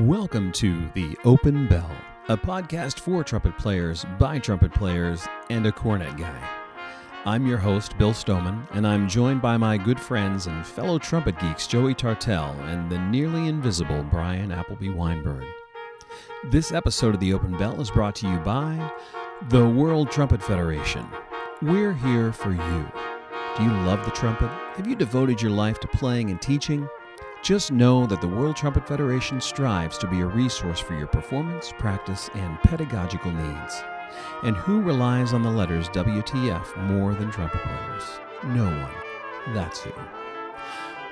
Welcome to The Open Bell, a podcast for trumpet players, by trumpet players, and a cornet guy. I'm your host, Bill Stowman, and I'm joined by my good friends and fellow trumpet geeks Joey Tartell and the nearly invisible Brian Appleby-Weinberg. This episode of The Open Bell is brought to you by the World Trumpet Federation. We're here for you. Do you love the trumpet? Have you devoted your life to playing and teaching? Just know that the World Trumpet Federation strives to be a resource for your performance, practice, and pedagogical needs. And who relies on the letters WTF more than trumpet players? No one. That's who.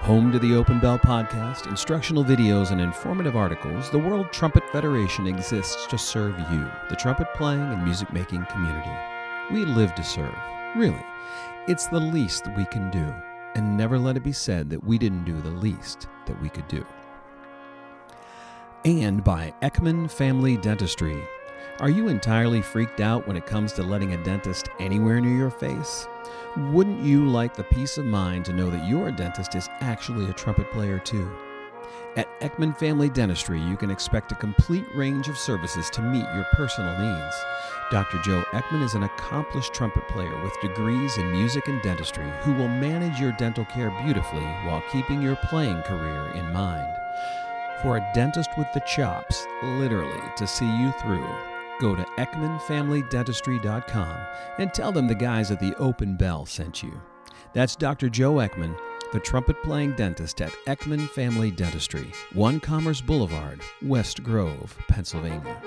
Home to the Open Bell podcast, instructional videos, and informative articles, the World Trumpet Federation exists to serve you, the trumpet playing and music-making community. We live to serve. Really. It's the least we can do. And never let it be said that we didn't do the least that we could do. And by Ekman Family Dentistry. Are you entirely freaked out when it comes to letting a dentist anywhere near your face? Wouldn't you like the peace of mind to know that your dentist is actually a trumpet player too? At Ekman Family Dentistry, you can expect a complete range of services to meet your personal needs. Dr. Joe Ekman is an accomplished trumpet player with degrees in music and dentistry who will manage your dental care beautifully while keeping your playing career in mind. For a dentist with the chops, literally, to see you through, go to EkmanFamilyDentistry.com and tell them the guys at the Open Bell sent you. That's Dr. Joe Ekman, the trumpet-playing dentist at Ekman Family Dentistry, 1 Commerce Boulevard, West Grove, Pennsylvania.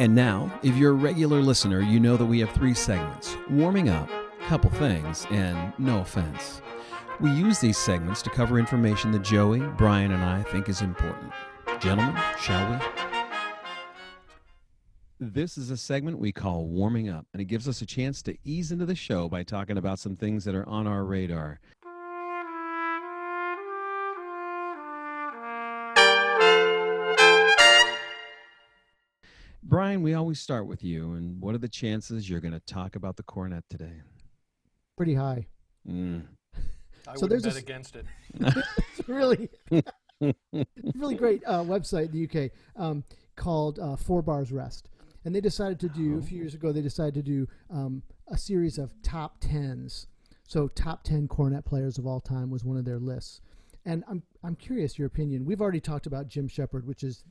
And now, if you're a regular listener, you know that we have 3 segments: warming up, couple things, and no offense. We use these segments to cover information that Joey, Brian, and I think is important. Gentlemen, shall we? This is a segment we call Warming Up, and it gives us a chance to ease into the show by talking about some things that are on our radar. Brian, we always start with you, and what are the chances you're going to talk about the cornet today? Pretty high. I would bet against it. It's really, really great website in the UK called Four Bars Rest. And they decided to do, a few years ago, they decided to do a series of top 10s. So top 10 cornet players of all time was one of their lists. And I'm curious your opinion. We've already talked about Jim Shepard, which is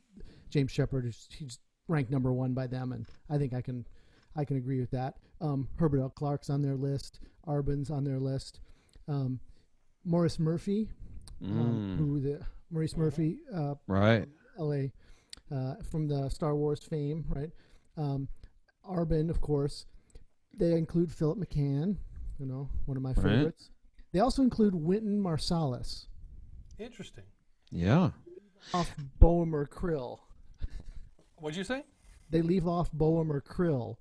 James Shepard. He's ranked number 1 by them, and I think I can agree with that. Herbert L. Clark's on their list. Arban's on their list. Morris Murphy, Maurice Murphy, right, L.A., from the Star Wars fame, right? Arben, of course. They include Philip McCann, one of my favorites. Right. They also include Wynton Marsalis. Interesting. Yeah. Off Boehm or Krill. What'd you say? They leave off Boehm or Krill,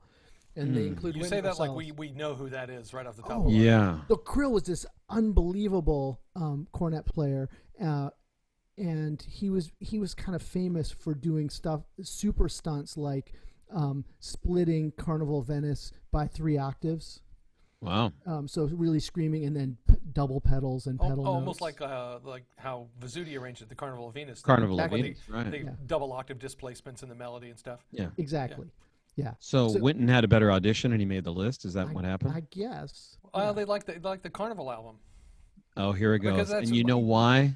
and they include. You Wynton say that Marsalis. Like we know who that is right off the top. Of yeah. So Krill was this unbelievable cornet player. And he was kind of famous for doing stuff, super stunts like splitting Carnival of Venice by 3 octaves. Wow! So really screaming and then double pedals and pedal notes. Almost like how Visudi arranged the Carnival of Venice. Carnival of Venice, right? The double octave displacements in the melody and stuff. Yeah, exactly. Yeah. So Wynton had a better audition and he made the list. Is that what happened? I guess. Well, they like the Carnival album. Oh, here it goes. And you know why?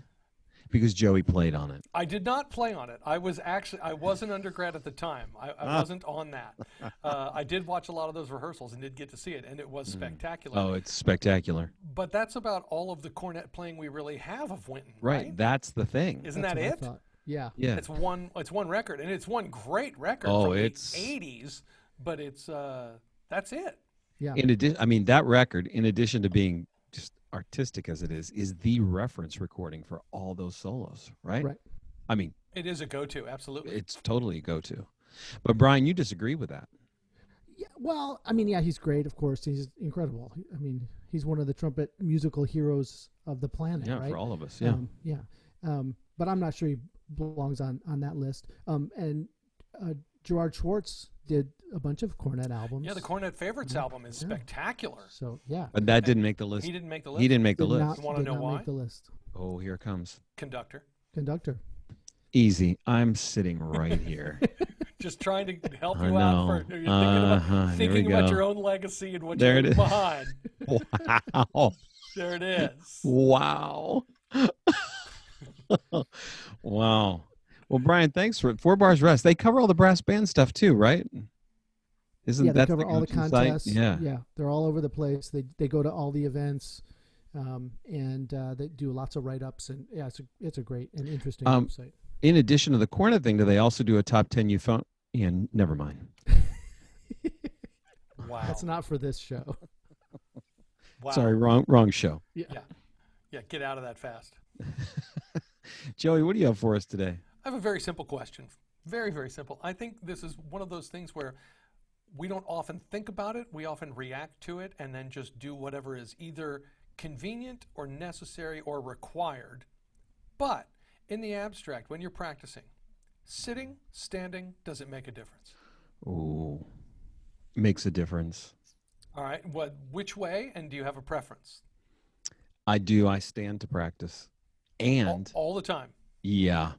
Because Joey played on it. I did not play on it. I was an undergrad at the time. I wasn't on that. I did watch a lot of those rehearsals and did get to see it, and it was spectacular. Oh, it's spectacular. But that's about all of the cornet playing we really have of Wynton. Right. That's the thing. Isn't that it? Yeah. Yeah. It's one record, and it's one great record from the 80s, but it's that's it. Yeah. That record, in addition to being artistic as it is the reference recording for all those solos, right? Right. I mean, it is a go-to, absolutely. It's totally a go-to. But Brian, you disagree with that? Yeah. Well, he's great, of course. He's incredible. He's one of the trumpet musical heroes of the planet. Yeah, right? For all of us. Yeah. But I'm not sure he belongs on that list. And Gerard Schwartz did a bunch of cornet albums. Yeah, the Cornet Favorites album is spectacular. So, But that didn't make the list. He didn't make the list. You want to know why? Make the list. Oh, here it comes. Conductor. Easy. I'm sitting right here. Just trying to help you out. You're thinking about, your own legacy and what you're behind. Wow. There it is. Wow. Wow. Well, Brian, thanks for Four Bars Rest. They cover all the brass band stuff too, right? Isn't that they cover all the contests? Yeah. Yeah. They're all over the place. They go to all the events. And they do lots of write-ups, and yeah, it's a great and interesting website. In addition to the cornet thing, do they also do a top 10 euphonium? And never mind. Wow, that's not for this show. Wow. Sorry, wrong show. Yeah, get out of that fast. Joey, what do you have for us today? I have a very simple question. Very, very simple. I think this is one of those things where we don't often think about it. We often react to it and then just do whatever is either convenient or necessary or required. But in the abstract, when you're practicing, sitting, standing, does it make a difference? Ooh, makes a difference. All right, which way, and do you have a preference? I do. I stand to practice. And all the time? Yeah.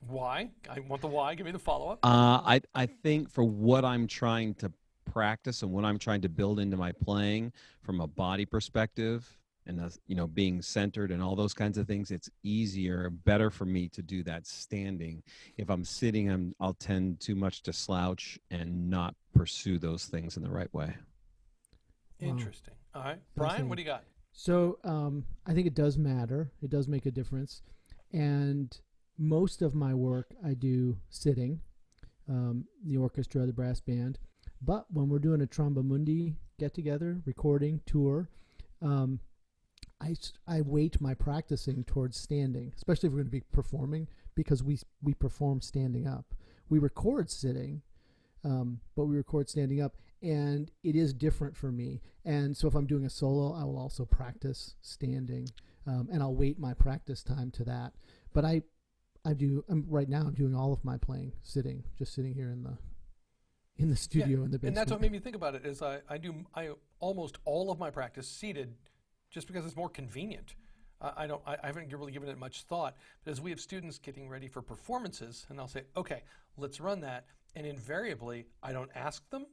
Why? I want the why. Give me the follow-up. I think for what I'm trying to practice and what I'm trying to build into my playing from a body perspective and being centered and all those kinds of things, it's easier, better for me to do that standing. If I'm sitting, I'll tend too much to slouch and not pursue those things in the right way. Interesting. All right, Brian, what do you got? So I think it does matter. It does make a difference. And most of my work I do sitting, the orchestra, the brass band. But when we're doing a Tromba Mundi get-together, recording, tour, I weight my practicing towards standing, especially if we're going to be performing, because we perform standing up. We record sitting, but we record standing up, and it is different for me. And so if I'm doing a solo, I will also practice standing, and I'll weight my practice time to that. But right now I'm doing all of my playing sitting, just sitting here in the studio, in the basement. And that's what made me think about it, is I do almost all of my practice seated just because it's more convenient. I haven't really given it much thought, but as we have students getting ready for performances, and I'll say, okay, let's run that, and invariably I don't ask them.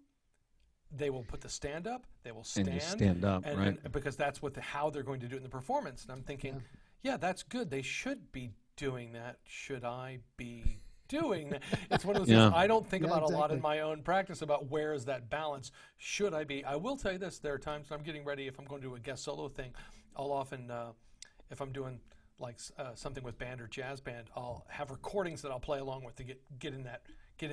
They will put the stand up, they will stand. And you stand up, right? And because that's how they're going to do it in the performance. And I'm thinking, yeah, that's good. They should be doing that. Should I be doing that? It's one of those things I don't think about a lot in my own practice about where is that balance. Should I be? I will tell you this, there are times when I'm getting ready, if I'm going to do a guest solo thing, I'll often, if I'm doing like something with band or jazz band, I'll have recordings that I'll play along with to get in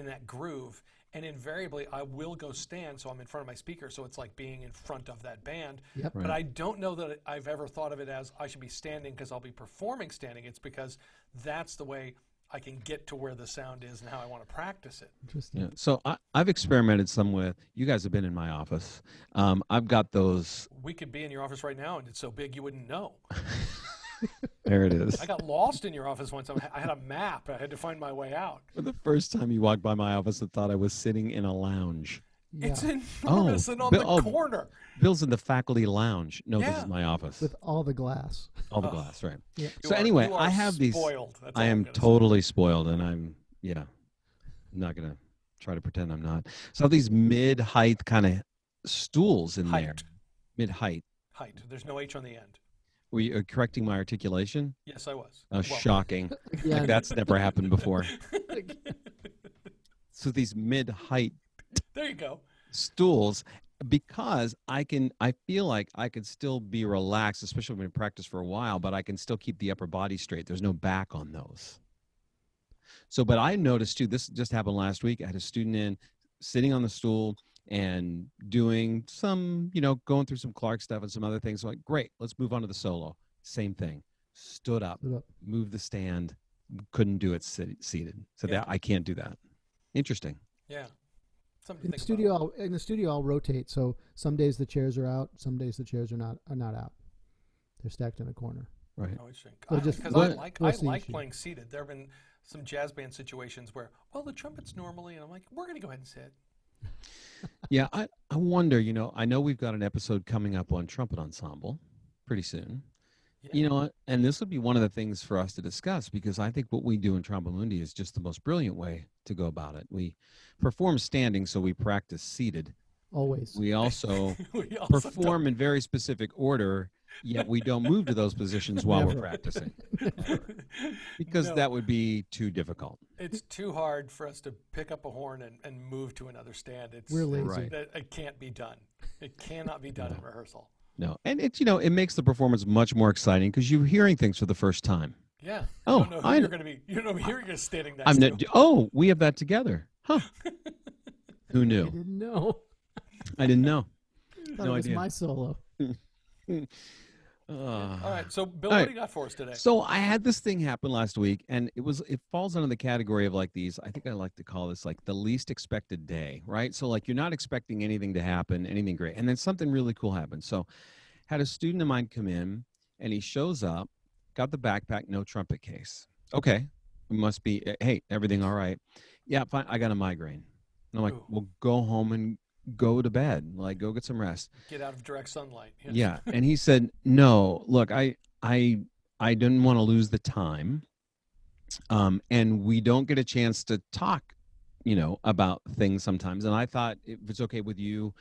that groove. And invariably, I will go stand, so I'm in front of my speaker, so it's like being in front of that band. Yep. Right. But I don't know that I've ever thought of it as I should be standing because I'll be performing standing. It's because that's the way I can get to where the sound is and how I want to practice it. Interesting. Yeah. So I've experimented some with, you guys have been in my office. I've got those. We could be in your office right now, and it's so big you wouldn't know. There it is. I got lost in your office once. I had a map. I had to find my way out. For the first time you walked by my office and thought I was sitting in a lounge. Yeah. It's enormous and on the corner. Bill's in the faculty lounge. No, this is my office. With all the glass. All the glass, right. Yeah. So anyway, I have spoiled. These. I am totally spoiled, and I'm not going to try to pretend I'm not. So these mid-height kind of stools in there. Mid-height. Height. There's no H on the end. Were you correcting my articulation? Yes, I was. Shocking. Yeah. Like that's never happened before. So these mid-height stools, because I feel like I could still be relaxed, especially when I practice for a while, but I can still keep the upper body straight. There's no back on those. So, but I noticed too, this just happened last week. I had a student sitting on the stool, and doing some, going through some Clark stuff and some other things. So like, great, let's move on to the solo. Same thing. Stood up, moved the stand, couldn't do it seated. So that I can't do that. Interesting. Yeah. Something to think about. In the studio, I'll rotate. So some days the chairs are out. Some days the chairs are not out. They're stacked in a corner. Right. Oh, interesting. Because I like playing seated. There have been some jazz band situations where, well, the trumpet's normally, and I'm like, we're going to go ahead and sit. Yeah, I wonder, I know we've got an episode coming up on trumpet ensemble pretty soon. Yeah. You know, and this would be one of the things for us to discuss, because I think what we do in Tromba Mundi is just the most brilliant way to go about it. We perform standing, so we practice seated. Always. We also, perform in very specific order, yet we don't move to those positions while we're practicing. Because that would be too difficult. It's too hard for us to pick up a horn and move to another stand. It's really right. It can't be done. It cannot be done in rehearsal. No. And it, you know, it makes the performance much more exciting because you're hearing things for the first time. Yeah. Oh, you don't know who you're going to be. You don't know who you're standing next to. Oh, we have that together. Huh. Who knew? I didn't know. I didn't know. No idea. It was my solo. All right. So, Bill, what do you got for us today? So, I had this thing happen last week, and it falls under the category of like these. I think I like to call this like the least expected day, right? So, like you're not expecting anything to happen, anything great, and then something really cool happens. So, had a student of mine come in, and he shows up, got the backpack, no trumpet case. Okay, we must be. Hey, everything all right? Yeah, fine. I got a migraine. And I'm like, well, go home and go to bed, like go get some rest, get out of direct sunlight. Yeah. And he said, no, look, I didn't want to lose the time, and we don't get a chance to talk, you know, about things sometimes, and I thought, if it's okay with you,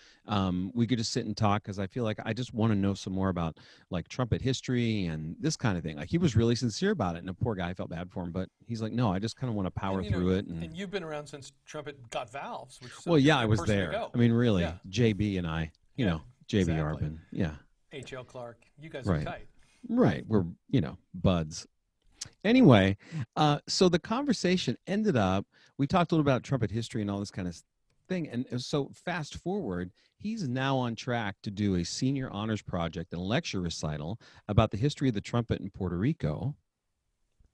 we could just sit and talk, because I feel like I just want to know some more about like trumpet history and this kind of thing. Like, he was really sincere about it, and the poor guy, I felt bad for him, but he's like, no, I just kind of want to power through it. And you've been around since trumpet got valves, which is I was there. I mean, really, JB and I, you know, JB Arban, H.L. Clark, you guys are tight. Right, we're, you know, buds. Anyway, so the conversation ended up, we talked a little about trumpet history and all this kind of thing. And so fast forward, he's now on track to do a senior honors project and lecture recital about the history of the trumpet in Puerto Rico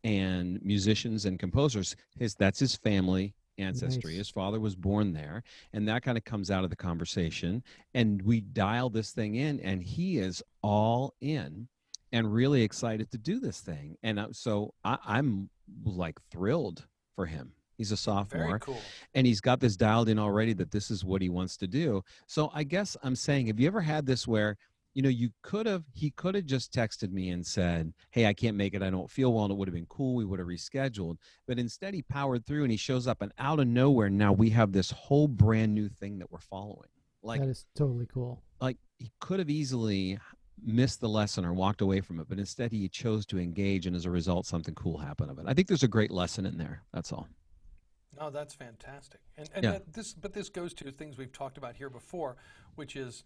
and musicians and composers. That's his family ancestry. Nice. His father was born there. And that kind of comes out of the conversation. And we dial this thing in, and he is all in and really excited to do this thing. And so I'm like thrilled for him. He's a sophomore. Very cool. And he's got this dialed in already that this is what he wants to do. So I guess I'm saying, have you ever had this where, you know, he could have just texted me and said, hey, I can't make it. I don't feel well. And it would have been cool. We would have rescheduled, but instead he powered through and he shows up, and out of nowhere, now we have this whole brand new thing that we're following. Like, that is totally cool. Like, he could have easily missed the lesson or walked away from it, but instead he chose to engage, and as a result, something cool happened of it. I think there's a great lesson in there. That's all. Oh, that's fantastic. And this goes to things we've talked about here before, which is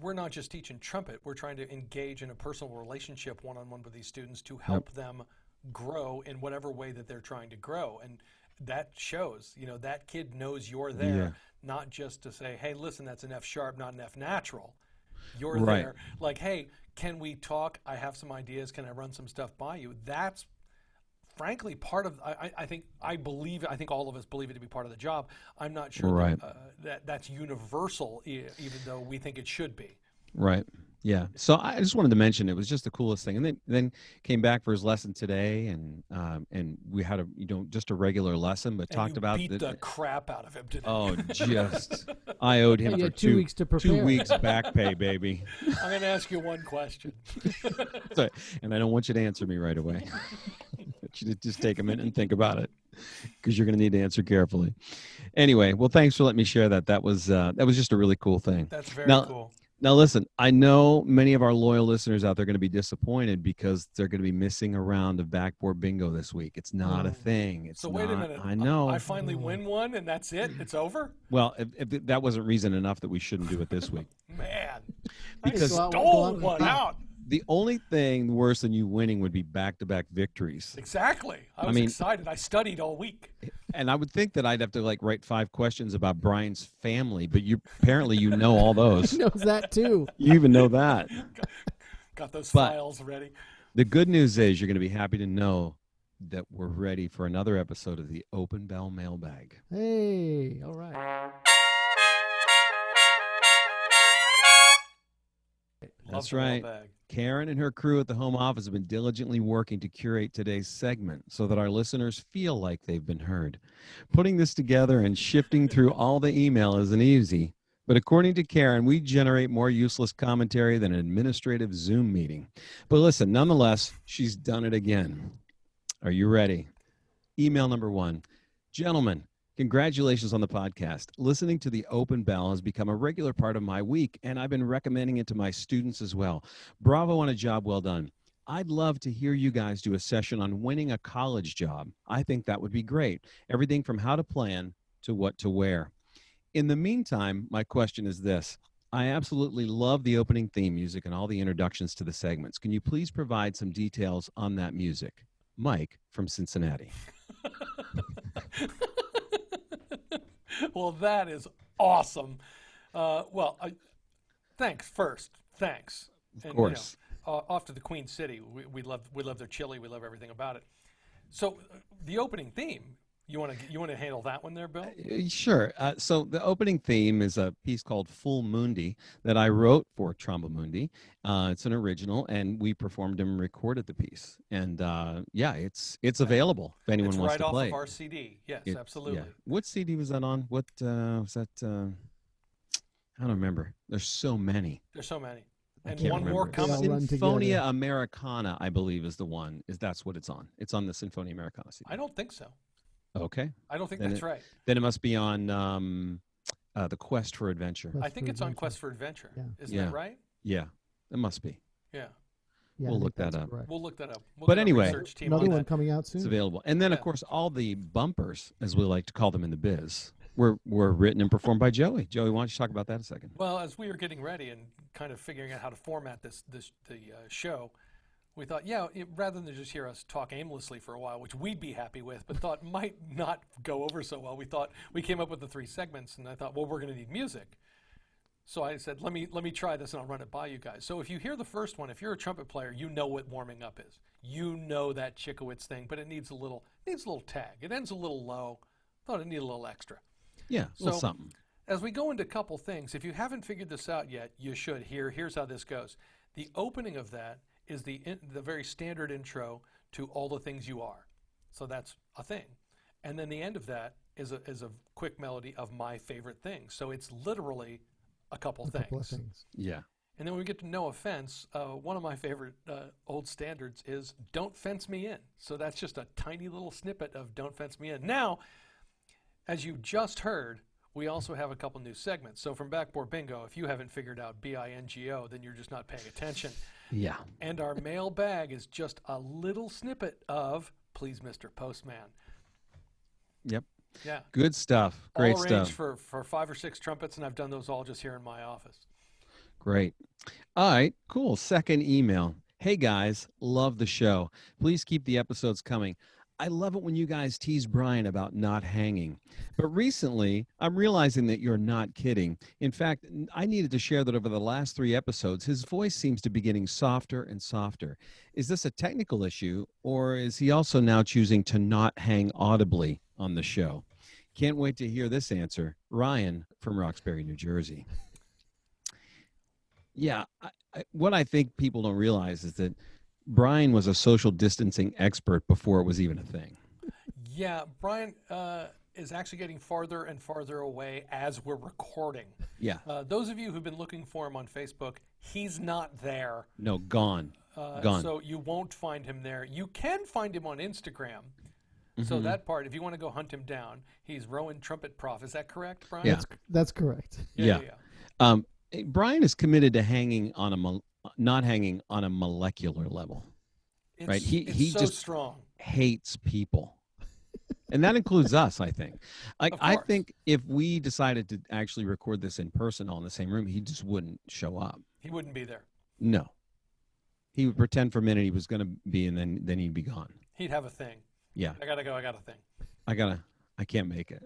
we're not just teaching trumpet. We're trying to engage in a personal relationship one-on-one with these students to help them grow in whatever way that they're trying to grow. And that shows, you know, that kid knows you're there, not just to say, hey, listen, that's an F sharp, not an F natural. You're there. Like, hey, can we talk? I have some ideas. Can I run some stuff by you? That's frankly part of, I think all of us believe it to be part of the job. I'm not sure that's universal, even though we think it should be. Right. Yeah. So I just wanted to mention, it was just the coolest thing. And then came back for his lesson today, and we had just a regular lesson, but talked about the crap out of him today. Oh, just I owed him for two weeks to prepare. 2 weeks back pay, baby. I'm going to ask you one question. Sorry, and I don't want you to answer me right away. I want you to just take a minute and think about it, because you're going to need to answer carefully. Anyway, well, thanks for letting me share that. That was just a really cool thing. That's very cool. Now, listen, I know many of our loyal listeners out there are going to be disappointed because they're going to be missing a round of backboard bingo this week. It's not a thing. It's so wait a minute. I know. I finally win one, and that's it? It's over? Well, if that wasn't reason enough that we shouldn't do it this week. Man, because I stole one out. The only thing worse than you winning would be back-to-back victories. Exactly. I mean, excited. I studied all week. And I would think that I'd have to like write 5 questions about Brian's family, but apparently you know all those. He knows that too. You even know that. Got those files ready. The good news is you're going to be happy to know that we're ready for another episode of the Open Bell Mailbag. Hey, all right. That's right. Karen and her crew at the home office have been diligently working to curate today's segment so that our listeners feel like they've been heard. Putting this together and shifting through all the email isn't easy, But according to Karen, we generate more useless commentary than an administrative Zoom meeting. But listen, nonetheless, she's done it again. Are you ready? Email number one. Gentlemen, congratulations on the podcast. Listening to The Open Bell has become a regular part of my week, and I've been recommending it to my students as well. Bravo on a job well done. I'd love to hear you guys do a session on winning a college job. I think that would be great. Everything from how to plan to what to wear. In the meantime, my question is this. I absolutely love the opening theme music and all the introductions to the segments. Can you please provide some details on that music? Mike from Cincinnati. Well, that is awesome. Thanks first. Thanks. Of course. You know, off to the Queen City. We love their chili. We love everything about it. So the opening theme, you want to handle that one there, Bill? Sure. So the opening theme is a piece called Full Mundi that I wrote for Tromba Mundi. It's an original, and we performed and recorded the piece. And it's available if anyone wants to play. It's right off of our CD. Yes, absolutely. Yeah. What CD was that on? What was that? I don't remember. There's so many. And one more coming. Sinfonia Americana, I believe, is the one. That's what it's on. It's on the Sinfonia Americana CD. I don't think so. Okay. I don't think that's right. Then it must be on the Quest for Adventure. I think it's on Quest for Adventure. Isn't that right? Yeah. It must be. Yeah. We'll look that up. We'll look that up. But anyway, another one coming out soon. It's available. And then, of course, all the bumpers, as we like to call them in the biz, were written and performed by Joey. Joey, why don't you talk about that a second? Well, as we were getting ready and kind of figuring out how to format the show, we thought, rather than just hear us talk aimlessly for a while, which we'd be happy with, but thought might not go over so well, we thought we came up with the three segments, and I thought, well, we're going to need music. So I said, let me try this, and I'll run it by you guys. So if you hear the first one, if you're a trumpet player, you know what warming up is. You know that Chickowitz thing, but it needs a little tag. It ends a little low. Thought it needed a little extra. Yeah, so little something. As we go into a couple things, if you haven't figured this out yet, you should. Here's how this goes. The opening of that is the very standard intro to all the things you are. So that's a thing. And then the end of that is a quick melody of my favorite things. So it's literally a couple of things. Yeah. And then when we get to No Offense, one of my favorite old standards is Don't Fence Me In. So that's just a tiny little snippet of Don't Fence Me In. Now, as you just heard, we also have a couple new segments. So from Backboard Bingo, if you haven't figured out BINGO, then you're just not paying attention. Yeah. And our mailbag is just a little snippet of Please, Mr. Postman. Yep. Yeah. Good stuff. Great stuff. All arranged for 5 or 6 trumpets, and I've done those all just here in my office. Great. All right. Cool. Second email. Hey, guys. Love the show. Please keep the episodes coming. I love it when you guys tease Brian about not hanging. But recently, I'm realizing that you're not kidding. In fact, I needed to share that over the last 3 episodes, his voice seems to be getting softer and softer. Is this a technical issue, or is he also now choosing to not hang audibly on the show? Can't wait to hear this answer. Ryan from Roxbury, New Jersey. Yeah, what I think people don't realize is that Brian was a social distancing expert before it was even a thing. Yeah, Brian is actually getting farther and farther away as we're recording. Yeah. Those of you who've been looking for him on Facebook, he's not there. No, gone. Gone. So you won't find him there. You can find him on Instagram. Mm-hmm. So that part, if you want to go hunt him down, he's Rowan Trumpet Prof. Is that correct, Brian? Yeah. That's correct. Yeah. Brian is committed to hanging on not hanging on a molecular level, right? He so just strong. Hates people, and that includes us. I think. I think if we decided to actually record this in person, all in the same room, he just wouldn't show up. He wouldn't be there. No, he would pretend for a minute he was going to be, and then he'd be gone. He'd have a thing. Yeah. I gotta go. I got a thing. I can't make it.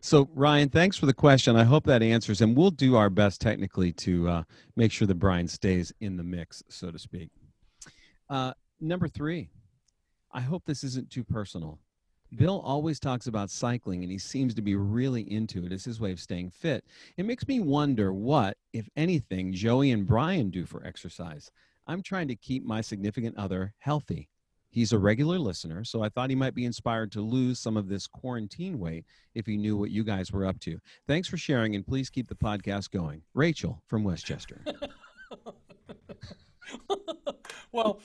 So, Ryan, thanks for the question. I hope that answers, and we'll do our best technically to make sure that Brian stays in the mix, so to speak. Number 3, I hope this isn't too personal. Bill always talks about cycling, and he seems to be really into it. It's his way of staying fit. It makes me wonder what, if anything, Joey and Brian do for exercise. I'm trying to keep my significant other healthy. He's a regular listener, so I thought he might be inspired to lose some of this quarantine weight if he knew what you guys were up to. Thanks for sharing, and please keep the podcast going. Rachel from Westchester. Well,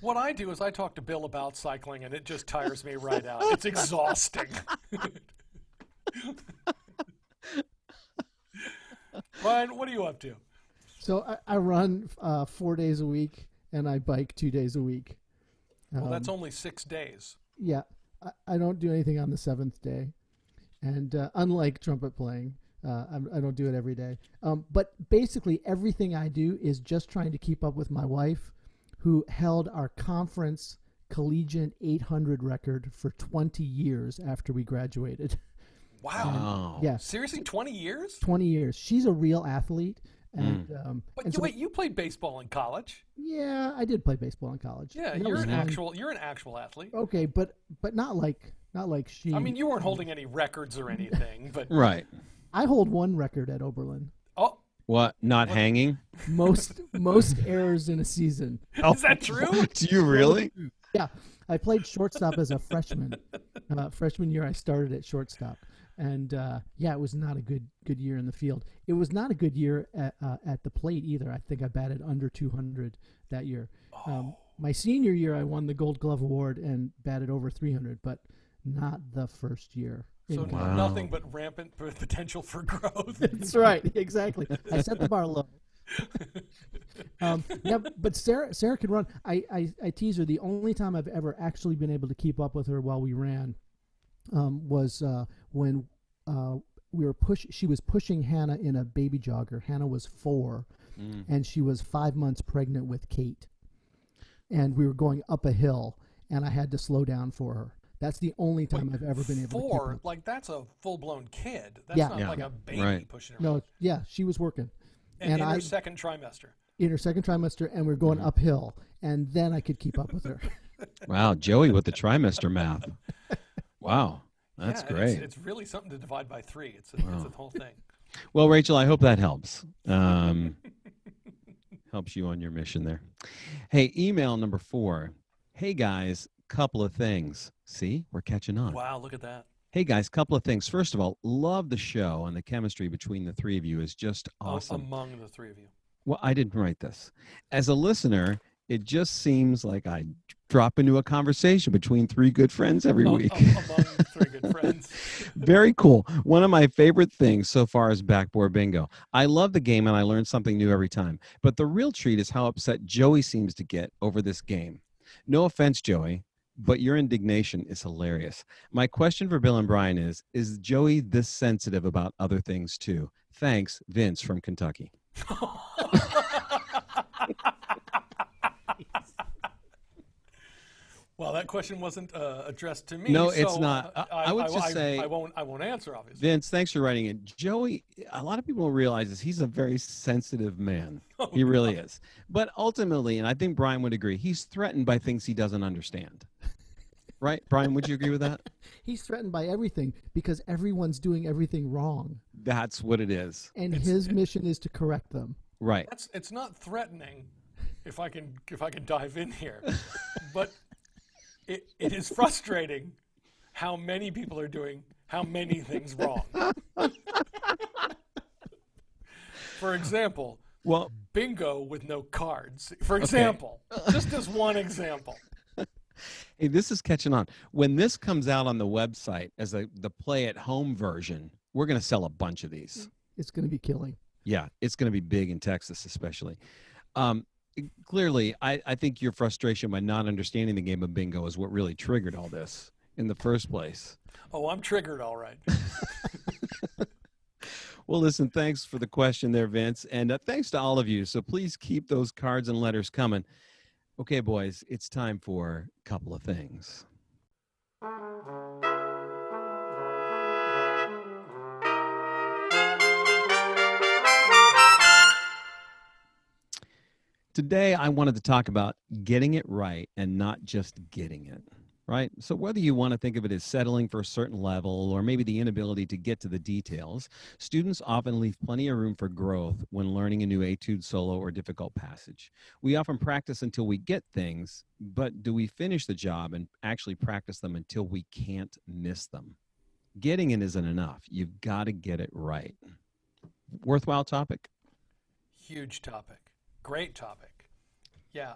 what I do is I talk to Bill about cycling, and it just tires me right out. It's exhausting. Brian, what are you up to? So I run 4 days a week, and I bike 2 days a week. Well, that's only 6 days. Yeah. I don't do anything on the seventh day. And unlike trumpet playing, I don't do it every day. But basically everything I do is just trying to keep up with my wife, who held our conference collegiate 800 record for 20 years after we graduated. Wow. Yeah. Seriously, 20 years? 20 years. She's a real athlete. And, wait, you played baseball in college? Yeah, I did play baseball in college. Yeah, you're an actual athlete. Okay, but not like she. I mean, you weren't holding any records or anything, but right. I hold one record at Oberlin. Oh, what? Not hanging? Most errors in a season. Oh. Is that true? Do you really? Yeah, I played shortstop as a freshman. Freshman year, I started at shortstop. And yeah, it was not a good year in the field. It was not a good year at the plate either. I think I batted under 200 that year. Oh. My senior year, I won the Gold Glove Award and batted over 300, but not the first year. So wow. Nothing but rampant potential for growth. That's right, exactly. I set the bar low. Yeah, but Sarah can run. I tease her. The only time I've ever actually been able to keep up with her while we ran was when she was pushing Hannah in a baby jogger. Hannah was 4, and she was 5 months pregnant with Kate. And we were going up a hill, and I had to slow down for her. That's the only time I've ever been able to keep up. Like, that's a full-blown kid. That's not like a baby pushing her. No, yeah, she was working. And in her second trimester. In her second trimester, and we're going uphill. And then I could keep up with her. Wow, Joey with the trimester math. Wow. That's great. It's really something to divide by 3. It's a whole thing. Well, Rachel, I hope that helps. Helps you on your mission there. Hey, email number 4. Hey, guys, couple of things. See, we're catching on. Wow, look at that. Hey, guys, couple of things. First of all, love the show, and the chemistry between the three of you is just awesome. Among the three of you. Well, I didn't write this. As a listener, it just seems like I drop into a conversation between three good friends every week. Among three good friends. Very cool. One of my favorite things so far is backboard bingo. I love the game and I learn something new every time. But the real treat is how upset Joey seems to get over this game. No offense, Joey, but your indignation is hilarious. My question for Bill and Brian is Joey this sensitive about other things too? Thanks, Vince from Kentucky. Well, that question wasn't addressed to me. No, it's not. I would just say... I won't answer, obviously. Vince, thanks for writing it. Joey, a lot of people don't realize this. He's a very sensitive man. Oh, he really is. But ultimately, and I think Brian would agree, he's threatened by things he doesn't understand. Right? Brian, would you agree with that? He's threatened by everything because everyone's doing everything wrong. That's what it is. And his mission is to correct them. Right. It's not threatening, if I can dive in here. But... It is frustrating how many people are doing how many things wrong. For example, bingo with no cards. For example, just as one example. Hey, this is catching on. When this comes out on the website as the play-at-home version, we're going to sell a bunch of these. It's going to be killing. Yeah, it's going to be big in Texas especially. Clearly, I think your frustration by not understanding the game of bingo is what really triggered all this in the first place. Oh, I'm triggered, all right. Well, listen, thanks for the question there, Vince. And thanks to all of you. So please keep those cards and letters coming. Okay, boys, it's time for a couple of things. Today, I wanted to talk about getting it right and not just getting it, right? So whether you want to think of it as settling for a certain level or maybe the inability to get to the details, students often leave plenty of room for growth when learning a new etude, solo, or difficult passage. We often practice until we get things, but do we finish the job and actually practice them until we can't miss them? Getting it isn't enough. You've got to get it right. Worthwhile topic. Huge topic. Great topic. Yeah.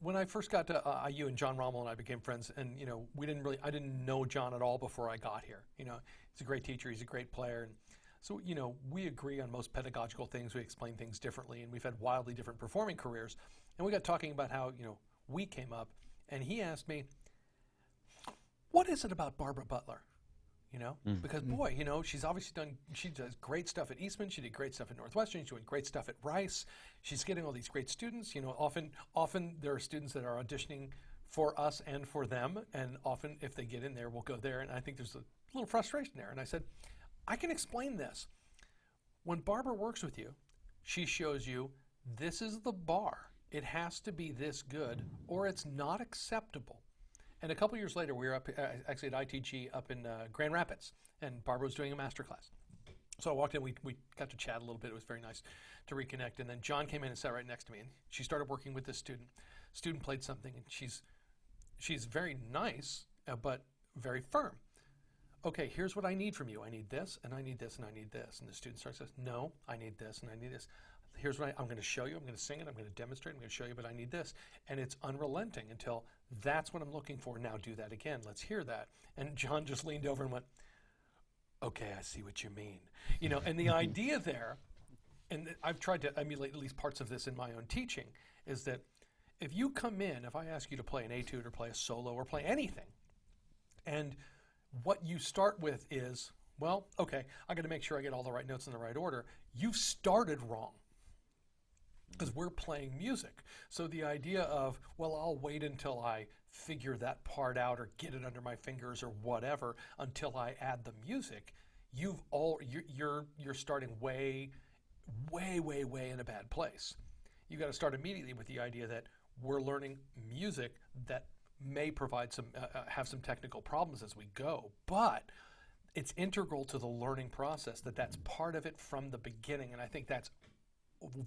When I first got to IU, and John Rommel and I became friends, and I didn't know John at all before I got here. He's a great teacher. He's a great player. And so, we agree on most pedagogical things. We explain things differently, and we've had wildly different performing careers. And we got talking about how, we came up, and he asked me, what is it about Barbara Butler? Because boy, she's obviously she does great stuff at Eastman. She did great stuff at Northwestern. She's doing great stuff at Rice. She's getting all these great students. Often there are students that are auditioning for us and for them. And often if they get in there, we'll go there. And I think there's a little frustration there. And I said, I can explain this. When Barbara works with you, she shows you this is the bar. It has to be this good or it's not acceptable. And a couple years later, we were up actually at ITG up in Grand Rapids, and Barbara was doing a master class. So I walked in, we got to chat a little bit. It was very nice to reconnect. And then John came in and sat right next to me, and she started working with this student. Student played something, and she's very nice, but very firm. Okay, here's what I need from you. I need this, and I need this, and I need this. And the student starts says, no, I need this, and I need this. Here's what I'm going to show you. I'm going to sing it. I'm going to demonstrate. I'm going to show you, but I need this. And it's unrelenting until that's what I'm looking for. Now do that again. Let's hear that. And John just leaned over and went, okay, I see what you mean. And the idea there, and I've tried to emulate at least parts of this in my own teaching, is that if you come in, if I ask you to play an etude or play a solo or play anything, and what you start with is, well, okay, I got to make sure I get all the right notes in the right order. You've started wrong. Because we're playing music. So the idea of, well, I'll wait until I figure that part out or get it under my fingers or whatever until I add the music, you're starting way, way, way, way in a bad place. You got to start immediately with the idea that we're learning music that may provide some, have some technical problems as we go, but it's integral to the learning process that's part of it from the beginning, and I think that's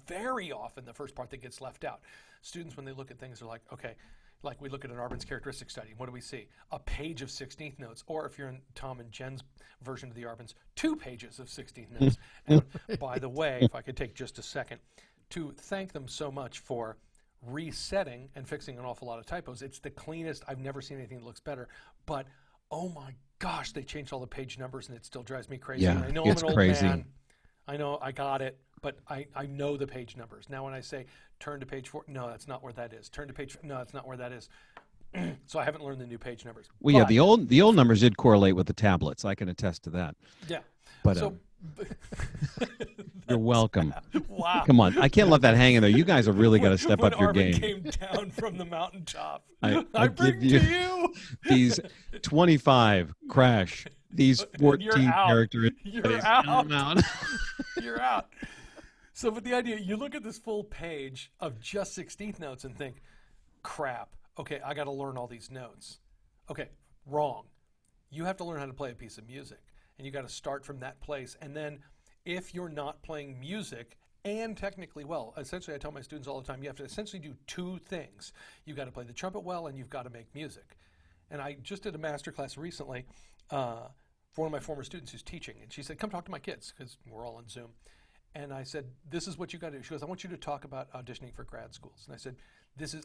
very often the first part that gets left out. Students, when they look at things, are like, okay, like we look at an Arben's characteristic study, what do we see? A page of 16th notes, or if you're in Tom and Jen's version of the Arben's, 2 pages of 16th notes. And by the way, if I could take just a second to thank them so much for resetting and fixing an awful lot of typos. It's the cleanest. I've never seen anything that looks better. But, oh my gosh, they changed all the page numbers, and it still drives me crazy. Yeah, and I know I'm an old man. I know I got it. But I know the page numbers. Now when I say turn to page 4, no, that's not where that is. Turn to page 4, no, that's not where that is. So I haven't learned the new page numbers. Well, but yeah, the old numbers did correlate with the tablets. I can attest to that. Yeah. But so, you're welcome. Wow. Come on. I can't let that hang in there. You guys have really got to step up your game. Came down from the mountaintop. I bring to you these 25 crash, these 14 characters. You're out. You're out. So with the idea, you look at this full page of just 16th notes and think, crap, okay, I got to learn all these notes. Okay, wrong. You have to learn how to play a piece of music, and you got to start from that place. And then if you're not playing music and technically well, essentially I tell my students all the time, you have to essentially do 2 things. You've got to play the trumpet well, and you've got to make music. And I just did a master class recently for one of my former students who's teaching, and she said, come talk to my kids, because we're all on Zoom. And I said, this is what you got to do. She goes, I want you to talk about auditioning for grad schools. And I said,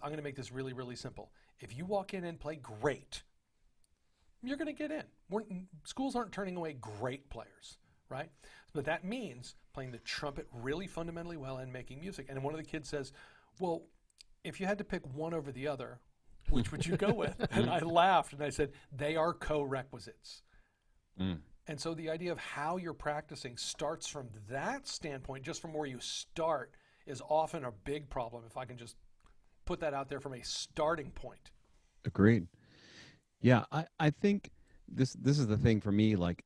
I'm going to make this really, really simple. If you walk in and play great, you're going to get in. Schools aren't turning away great players, right? But that means playing the trumpet really fundamentally well and making music. And one of the kids says, well, if you had to pick one over the other, which would you go with? And I laughed and I said, they are co-requisites. Mm. And so the idea of how you're practicing starts from that standpoint, just from where you start, is often a big problem, if I can just put that out there from a starting point. Agreed. Yeah, I think this is the thing for me, like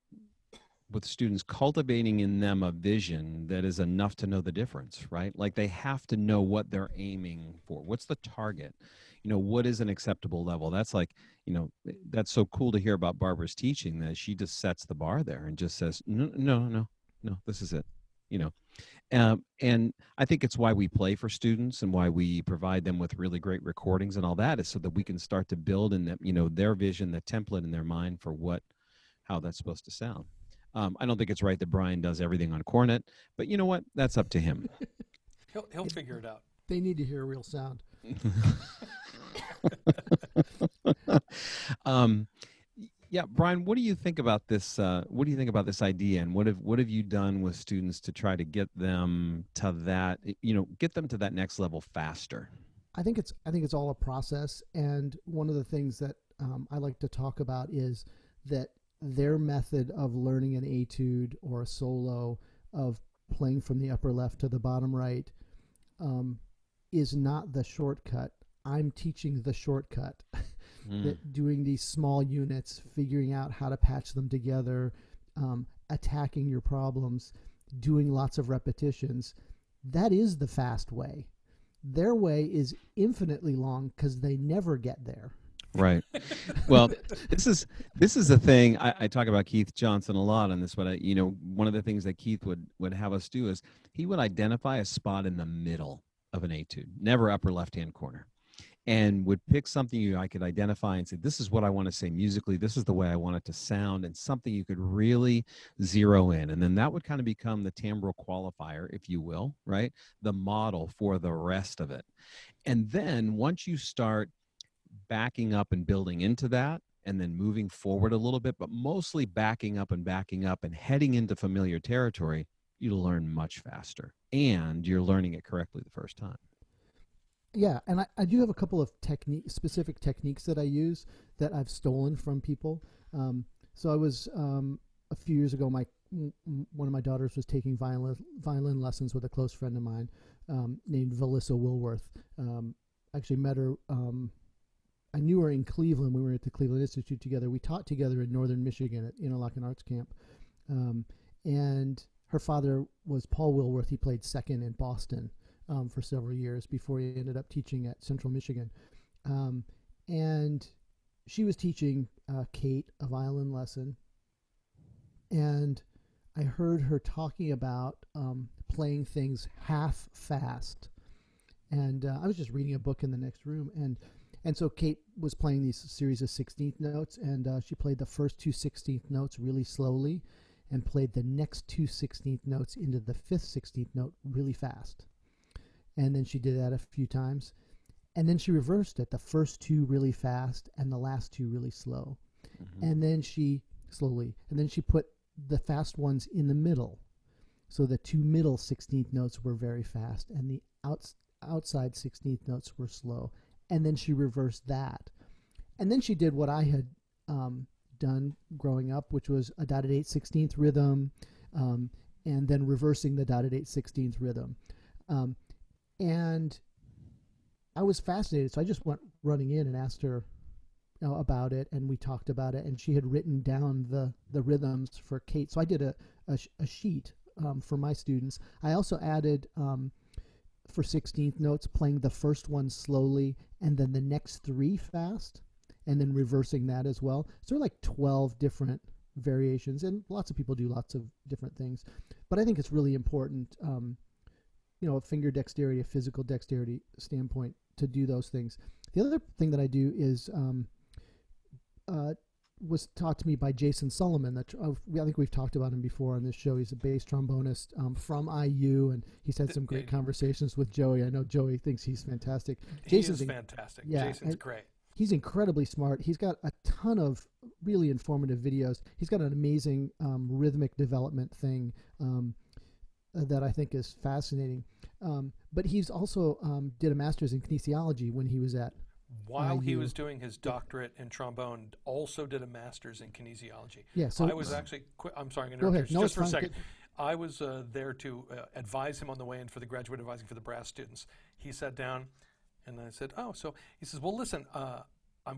with students, cultivating in them a vision that is enough to know the difference, right? Like they have to know what they're aiming for. What's the target? you know, what is an acceptable level? That's like, you know, that's so cool to hear about Barbara's teaching, that she just sets the bar there and just says, no, this is it, you know. And I think it's why we play for students and why we provide them with really great recordings and all that, is so that we can start to build in that, you know, their vision, the template in their mind for what, how that's supposed to sound. I don't think it's right that Brian does everything on cornet, but you know what? That's up to him. He'll figure it out. They need to hear a real sound. Yeah, Brian, what do you think about this? What do you think about this idea, and what have you done with students to try to get them to that, you know, get them to that next level faster? I think it's all a process, and one of the things that I like to talk about is that their method of learning an etude or a solo, of playing from the upper left to the bottom right, is not the shortcut. I'm teaching the shortcut. That doing these small units, figuring out how to patch them together, attacking your problems, doing lots of repetitions, that is the fast way. Their way is infinitely long because they never get there. Right. Well, this is the thing. I talk about Keith Johnson a lot on this, but you know, one of the things that Keith would have us do is he would identify a spot in the middle of an etude, never upper left-hand corner, and would pick something I could identify and say, this is what I want to say musically, this is the way I want it to sound, and something you could really zero in. And then that would kind of become the timbral qualifier, if you will, right? The model for the rest of it. And then once you start backing up and building into that, and then moving forward a little bit, but mostly backing up and heading into familiar territory, you learn much faster. And you're learning it correctly the first time. Yeah, and I do have a couple of specific techniques that I use that I've stolen from people. So I was, a few years ago, one of my daughters was taking violin lessons with a close friend of mine named Velissa Woolworth. Actually met her, I knew her in Cleveland. We were at the Cleveland Institute together. We taught together in northern Michigan at Interlochen Arts Camp. And her father was Paul Woolworth. He played second in Boston for several years before he ended up teaching at Central Michigan. And she was teaching Kate a violin lesson. And I heard her talking about playing things half fast. And I was just reading a book in the next room. And so Kate was playing these series of 16th notes. And she played the first two 16th notes really slowly and played the next two 16th notes into the fifth 16th note really fast. And then she did that a few times. And then she reversed it, the first two really fast and the last two really slow. Mm-hmm. And then she slowly, and then she put the fast ones in the middle. So the two middle 16th notes were very fast and the outside 16th notes were slow. And then she reversed that. And then she did what I had done growing up, which was a dotted 8/16th rhythm, and then reversing the dotted 8/16th rhythm. And I was fascinated, so I just went running in and asked her about it, and we talked about it, and she had written down the rhythms for Kate. So I did a sheet for my students. I also added, for 16th notes, playing the first one slowly, and then the next three fast, and then reversing that as well. So there are like 12 different variations, and lots of people do lots of different things. But I think it's really important, you know, finger dexterity, a physical dexterity standpoint, to do those things. The other thing that I do is, was taught to me by Jason Solomon. I think we've talked about him before on this show. He's a bass trombonist from IU, and he's had some great conversations with Joey. I know Joey thinks he's fantastic. Jason's fantastic. Yeah, Jason's great. He's incredibly smart. He's got a ton of really informative videos. He's got an amazing rhythmic development thing that I think is fascinating. But he's also did a master's in kinesiology when he was at While he was doing his doctorate in trombone, also did a master's in kinesiology. Yeah, so I was actually, I'm sorry, I'm going to interrupt you just for a second. I was there to advise him on the way in for the graduate advising for the brass students. He sat down and I said, he says, well, listen, I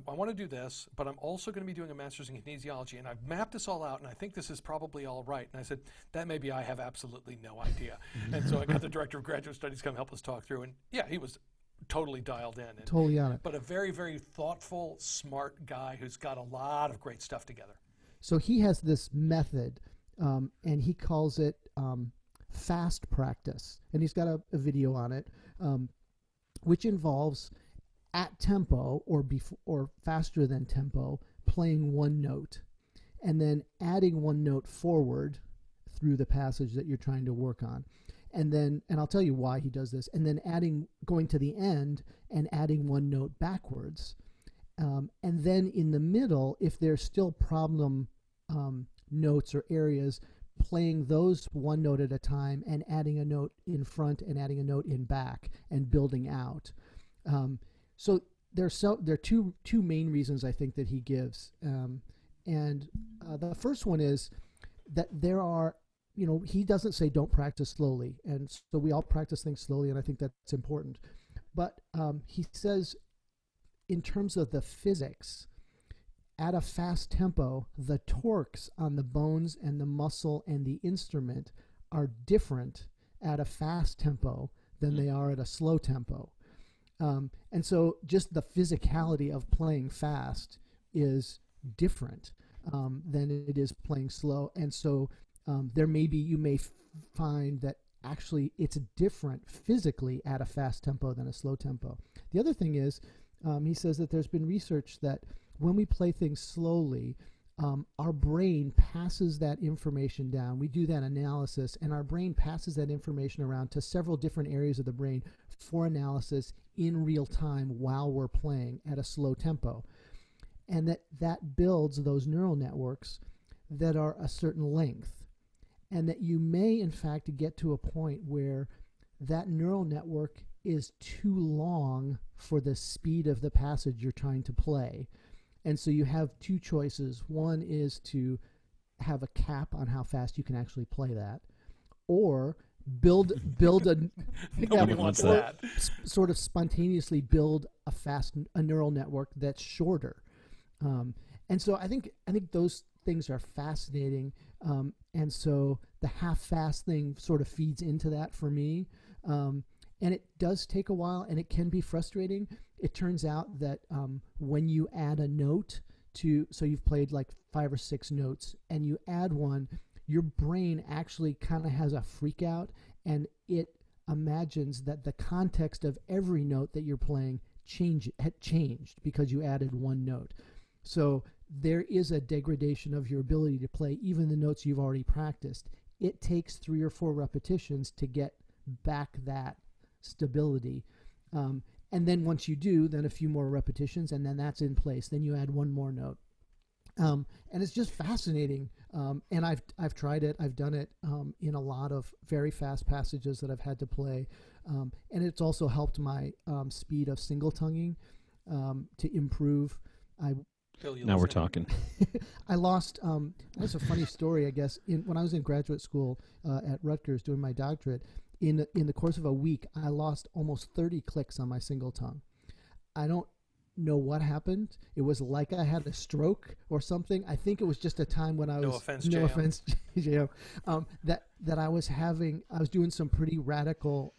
want to do this, but I'm also going to be doing a master's in kinesiology, and I've mapped this all out, and I think this is probably all right. And I said, that maybe I have absolutely no idea. And so I got the director of graduate studies come help us talk through, and yeah, he was totally dialed in. And totally on it. But a very, very thoughtful, smart guy who's got a lot of great stuff together. So he has this method, and he calls it fast practice. And he's got a video on it, which involves at tempo or faster than tempo, playing one note and then adding one note forward through the passage that you're trying to work on. And then, and I'll tell you why he does this, and then adding, going to the end and adding one note backwards. And then in the middle, if there's still problem notes or areas, playing those one note at a time and adding a note in front and adding a note in back and building out. So there's there are two main reasons I think that he gives. The first one is that there are, you know, he doesn't say don't practice slowly. And so we all practice things slowly, and I think that's important. But he says in terms of the physics, at a fast tempo, the torques on the bones and the muscle and the instrument are different at a fast tempo than they are at a slow tempo. And so just the physicality of playing fast is different than it is playing slow. And so there may be, you may find that actually it's different physically at a fast tempo than a slow tempo. The other thing is, he says that there's been research that when we play things slowly, our brain passes that information down. We do that analysis, and our brain passes that information around to several different areas of the brain for analysis in real time while we're playing at a slow tempo. And that builds those neural networks that are a certain length. And that you may, in fact, get to a point where that neural network is too long for the speed of the passage you're trying to play. And so you have two choices. One is to have a cap on how fast you can actually play that, or build a nobody wants that. Sort of spontaneously build a neural network that's shorter. And so I think those things are fascinating. And so the half-fast thing sort of feeds into that for me. And it does take a while, and it can be frustrating. It turns out that when you add a note to, so you've played like 5 or 6 notes, and you add one, your brain actually kind of has a freak out, and it imagines that the context of every note that you're playing had changed because you added one note. So there is a degradation of your ability to play even the notes you've already practiced. It takes 3 or 4 repetitions to get back that stability. And then once you do, then a few more repetitions, and then that's in place. Then you add one more note. And it's just fascinating. And I've tried it. I've done it in a lot of very fast passages that I've had to play. And it's also helped my speed of single tonguing to improve. Now we're talking. I lost, that's a funny story, I guess. When I was in graduate school at Rutgers doing my doctorate, in the course of a week, I lost almost 30 clicks on my single tongue. I don't know what happened. It was like I had a stroke or something. I think it was just a time when I was, that I was doing some pretty radical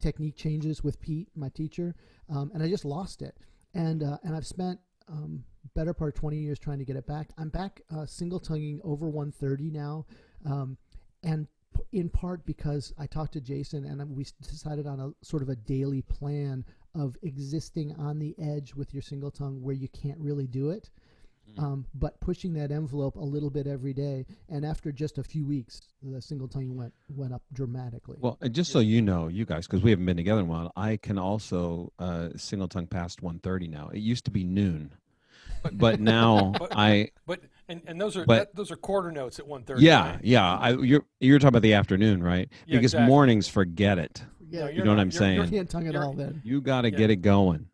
technique changes with Pete, my teacher, and I just lost it. And I've spent better part of 20 years trying to get it back. I'm back single tonguing over 130 now, and in part because I talked to Jason, and we decided on a sort of a daily plan of existing on the edge with your single tongue where you can't really do it, but pushing that envelope a little bit every day. And after just a few weeks, the single tongue went up dramatically. Well, and just so you know, you guys, because we haven't been together in a while, I can also single tongue past 1:30 now. It used to be noon, but now those are quarter notes at 1:30. Yeah, right? Yeah. You're talking about the afternoon, right? Yeah, because exactly. Mornings, forget it. Yeah, no, you know what I'm saying. You can't tongue it all then. You got to get it going.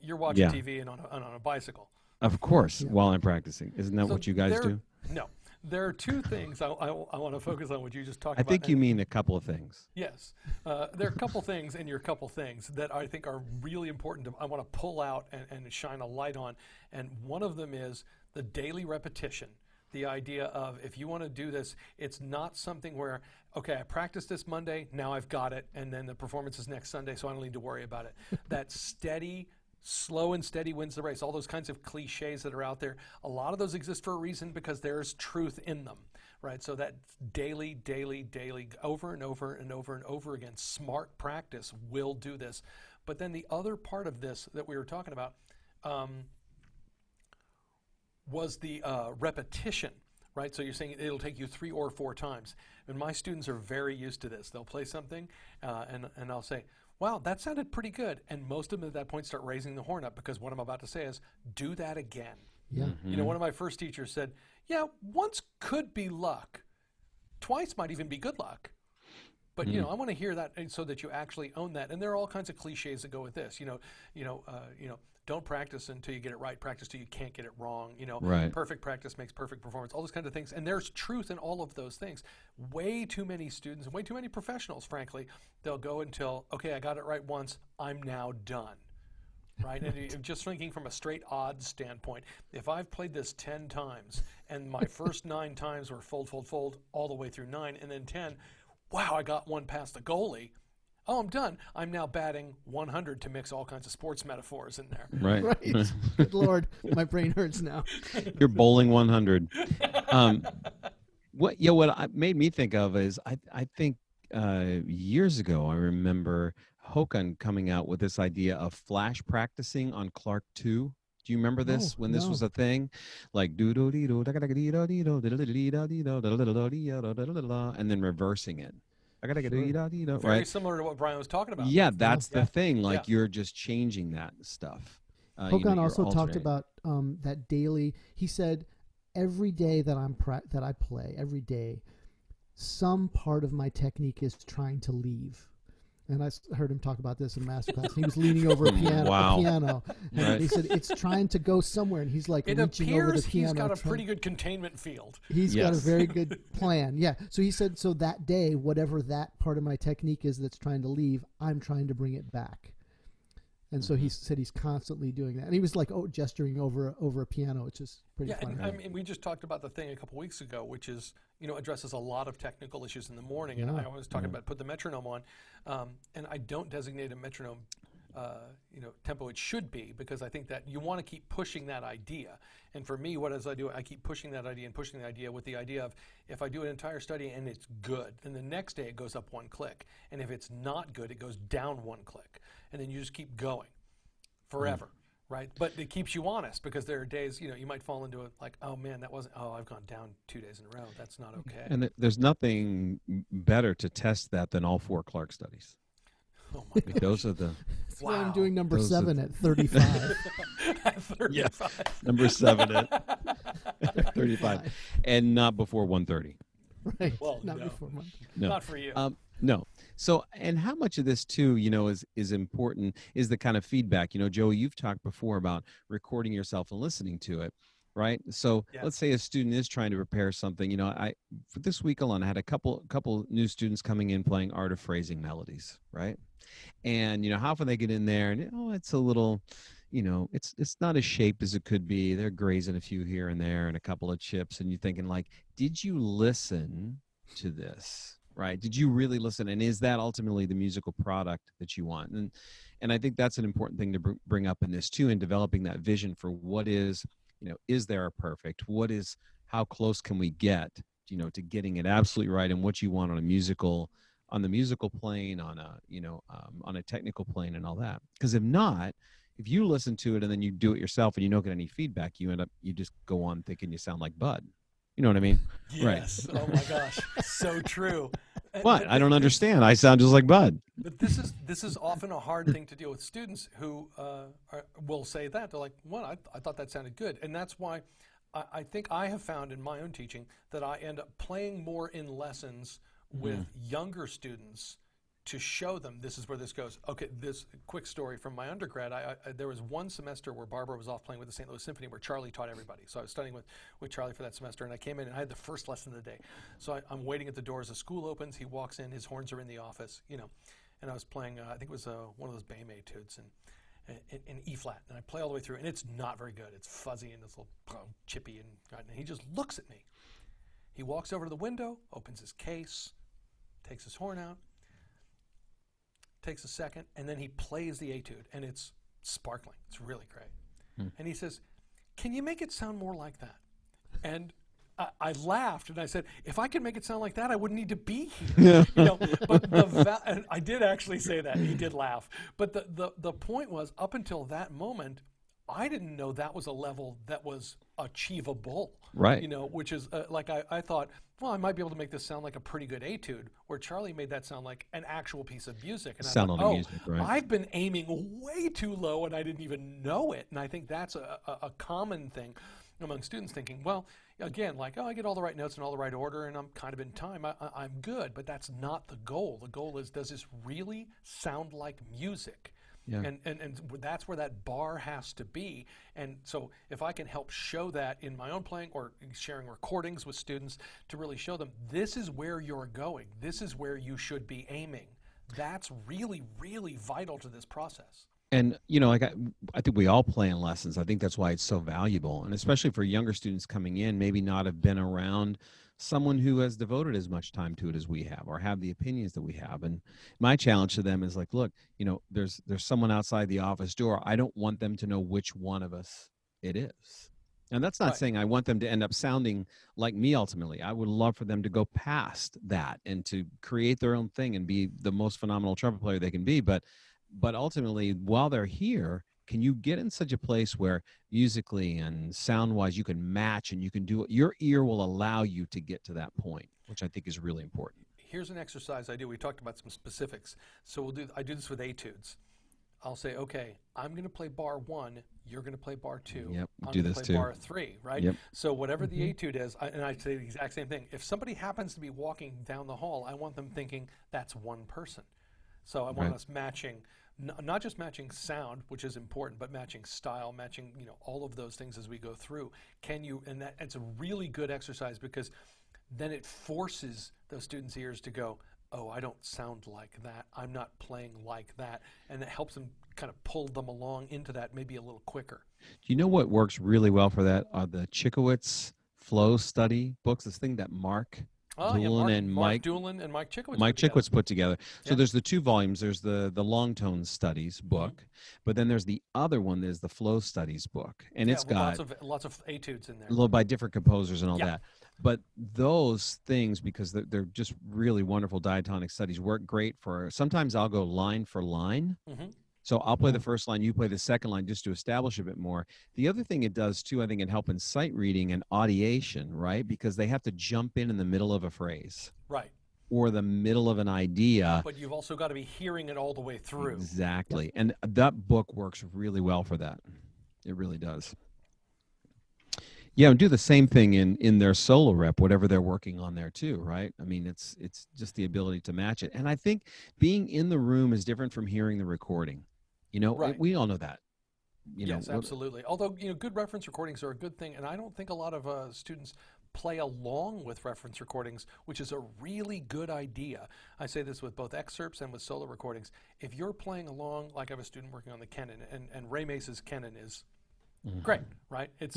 You're watching TV and on a bicycle. Of course, while I'm practicing. Isn't that what you guys do? No, there are two things I want to focus on. What you just talked about. I think you mean a couple of things. Yes, there are a couple things in your couple things that I think are really important. I want to pull out and shine a light on. And one of them is the daily repetition the idea of, if you want to do this, it's not something where, okay, I practiced this Monday, now I've got it, and then the performance is next Sunday, so I don't need to worry about it. That steady, slow and steady wins the race, all those kinds of cliches that are out there, a lot of those exist for a reason because there's truth in them, right? So that daily, daily, daily, over and over and over and over again, smart practice will do this. But then the other part of this that we were talking about was the repetition, right? So you're saying it'll take you 3 or 4 times. And my students are very used to this. They'll play something and I'll say, wow, that sounded pretty good. And most of them at that point start raising the horn up because what I'm about to say is, do that again. Yeah. Mm-hmm. You know, one of my first teachers said, yeah, once could be luck. Twice might even be good luck. But, you know, I want to hear that so that you actually own that. And there are all kinds of cliches that go with this. You know, don't practice until you get it right. Practice till you can't get it wrong. You know, right. Perfect practice makes perfect performance. All those kinds of things. And there's truth in all of those things. Way too many students and way too many professionals, frankly, they'll go until, okay, I got it right once. I'm now done. Right? And just thinking from a straight odds standpoint, if I've played this 10 times and my first 9 times were fold, fold, fold all the way through 9 and then 10, wow, I got one past the goalie. Oh, I'm done. I'm now batting 100 to mix all kinds of sports metaphors in there. Right. Right. Good Lord, my brain hurts now. You're bowling 100. What made me think of is I think years ago, I remember Hokan coming out with this idea of flash practicing on Clark 2. Do you remember this when this was a thing? Like and then reversing it. Sure. Very similar to what Brian was talking about. Yeah, that's the thing. Like you're just changing that stuff. Hokan also talked about that daily. He said every day that I play every day, some part of my technique is trying to leave. And I heard him talk about this in masterclass. He was leaning over a piano. Wow. And right. He said, it's trying to go somewhere. And he's like reaching over the piano. It appears he's got a pretty good containment field. He's got a very good plan. Yeah. So he said, so that day, whatever that part of my technique is that's trying to leave, I'm trying to bring it back. And so he said he's constantly doing that. And he was like, gesturing over a piano, which is pretty funny. Yeah, I mean, we just talked about the thing a couple weeks ago, which is, you know, addresses a lot of technical issues in the morning. Yeah. And I was talking about put the metronome on. And I don't designate a metronome, tempo it should be, because I think that you want to keep pushing that idea. And for me, what does I do? I keep pushing that idea and pushing the idea with the idea of if I do an entire study and it's good, then the next day it goes up 1 click. And if it's not good, it goes down 1 click. And then you just keep going forever. Mm. Right, but it keeps you honest because there are days, you know, you might fall into it like, oh man, that wasn't. Oh, I've gone down 2 days in a row. That's not okay. And there's nothing better to test that than all 4 Clark studies. Oh my God, those are the. That's why I'm doing number 7 at 35. At 35. Yeah. Number 7 at 35, and not before 1:30. Right. Well, not before 1:30. No. Not for you. No. So, and how much of this too, you know, is important is the kind of feedback, you know, Joey, you've talked before about recording yourself and listening to it, right? So let's say a student is trying to prepare something, you know, for this week alone, I had a couple new students coming in playing art of phrasing melodies, right? And, you know, how often they get in there and, oh, it's a little, you know, it's not as shaped as it could be. They're grazing a few here and there and a couple of chips. And you're thinking like, did you listen to this? Right? Did you really listen? And is that ultimately the musical product that you want? And I think that's an important thing to bring up in this too, in developing that vision for what is, you know, is there a perfect? What is, how close can we get, you know, to getting it absolutely right and what you want on a musical, on the musical plane, on a, you know, on a technical plane and all that. Because if not, if you listen to it and then you do it yourself and you don't get any feedback, you just go on thinking you sound like Bud. You know what I mean? Yes. Right. Oh my gosh. So true. But I don't understand. I sound just like Bud. But this is often a hard thing to deal with students who will say that. They're like, well, I thought that sounded good. And that's why I think I have found in my own teaching that I end up playing more in lessons with younger students to show them this is where this goes. Okay, this quick story from my undergrad. There was one semester where Barbara was off playing with the St. Louis Symphony where Charlie taught everybody. So I was studying with Charlie for that semester, and I came in and I had the first lesson of the day. So I'm waiting at the door as the school opens. He walks in. His horns are in the office, you know. And I was playing, I think it was one of those BAME etudes. And in E flat, and I play all the way through, and it's not very good. It's fuzzy and it's a little chippy, and he just looks at me. He walks over to the window, opens his case, takes his horn out, takes a second, and then he plays the etude, and it's sparkling. It's really great. And he says, "Can you make it sound more like that?" And I laughed and I said, "If I could make it sound like that, I wouldn't need to be here." You know, but and I did actually say that. He did laugh. But the point was, up until that moment, I didn't know that was a level that was achievable. Right. You know, which is like I thought, well, I might be able to make this sound like a pretty good etude. Where Charlie made that sound like an actual piece of music. And sound I thought, on the music, right? I've been aiming way too low, and I didn't even know it. And I think that's a common thing among students, thinking, well, again, like, oh, I get all the right notes in all the right order, and I'm kind of in time. I'm good, but that's not the goal. The goal is, does this really sound like music? Yeah. And that's where that bar has to be. And so if I can help show that in my own playing or sharing recordings with students to really show them, this is where you're going. This is where you should be aiming. That's really, really vital to this process. And, you know, I think we all play in lessons. I think that's why it's so valuable. And especially for younger students coming in, maybe not have been around someone who has devoted as much time to it as we have, or have the opinions that we have. And my challenge to them is like, look, you know, there's someone outside the office door. I don't want them to know which one of us it is. And that's not right. Saying I want them to end up sounding like me ultimately. I would love for them to go past that and to create their own thing and be the most phenomenal trumpet player they can be. But ultimately, while they're here, can you get in such a place where musically and sound-wise you can match and you can do it? Your ear will allow you to get to that point, which I think is really important. Here's an exercise I do. We talked about some specifics. So I do this with etudes. I'll say, okay, I'm going to play bar 1. You're going to play bar 2. Yep, I'm do this play too. Bar 3, right? Yep. So whatever the etude is, and I say the exact same thing. If somebody happens to be walking down the hall, I want them thinking that's one person. So I want us matching. Not just matching sound, which is important, but matching style, matching, you know, all of those things as we go through. Can you, and that it's a really good exercise, because then it forces those students' ears to go, oh, I don't sound like that. I'm not playing like that. And it helps them kind of pull them along into that maybe a little quicker. Do you know what works really well for that are the Chikowitz flow study books, this thing that Mark... Oh, Doolin, yeah, Mark Doolin and Mike Chikowitz. Mike Chikowitz put together. So there's the two volumes. There's the long tone studies book, but then there's the other one. There's the flow studies book, and it's got lots of etudes in there, a little by different composers and all that. But those things, because they're just really wonderful diatonic studies, work great for. Sometimes I'll go line for line. So I'll play the first line, you play the second line, just to establish a bit more. The other thing it does too, I think, it helps in sight reading and audiation, right? Because they have to jump in the middle of a phrase, right, or the middle of an idea. But you've also got to be hearing it all the way through. Exactly, and that book works really well for that. It really does. Yeah, and do the same thing in their solo rep, whatever they're working on there too, right? I mean, it's just the ability to match it. And I think being in the room is different from hearing the recording. You know, we all know that. Yes, absolutely. Although, you know, good reference recordings are a good thing, and I don't think a lot of students play along with reference recordings, which is a really good idea. I say this with both excerpts and with solo recordings. If you're playing along, like I have a student working on the Kenon, and Ray Mace's Kenon is great, right? It's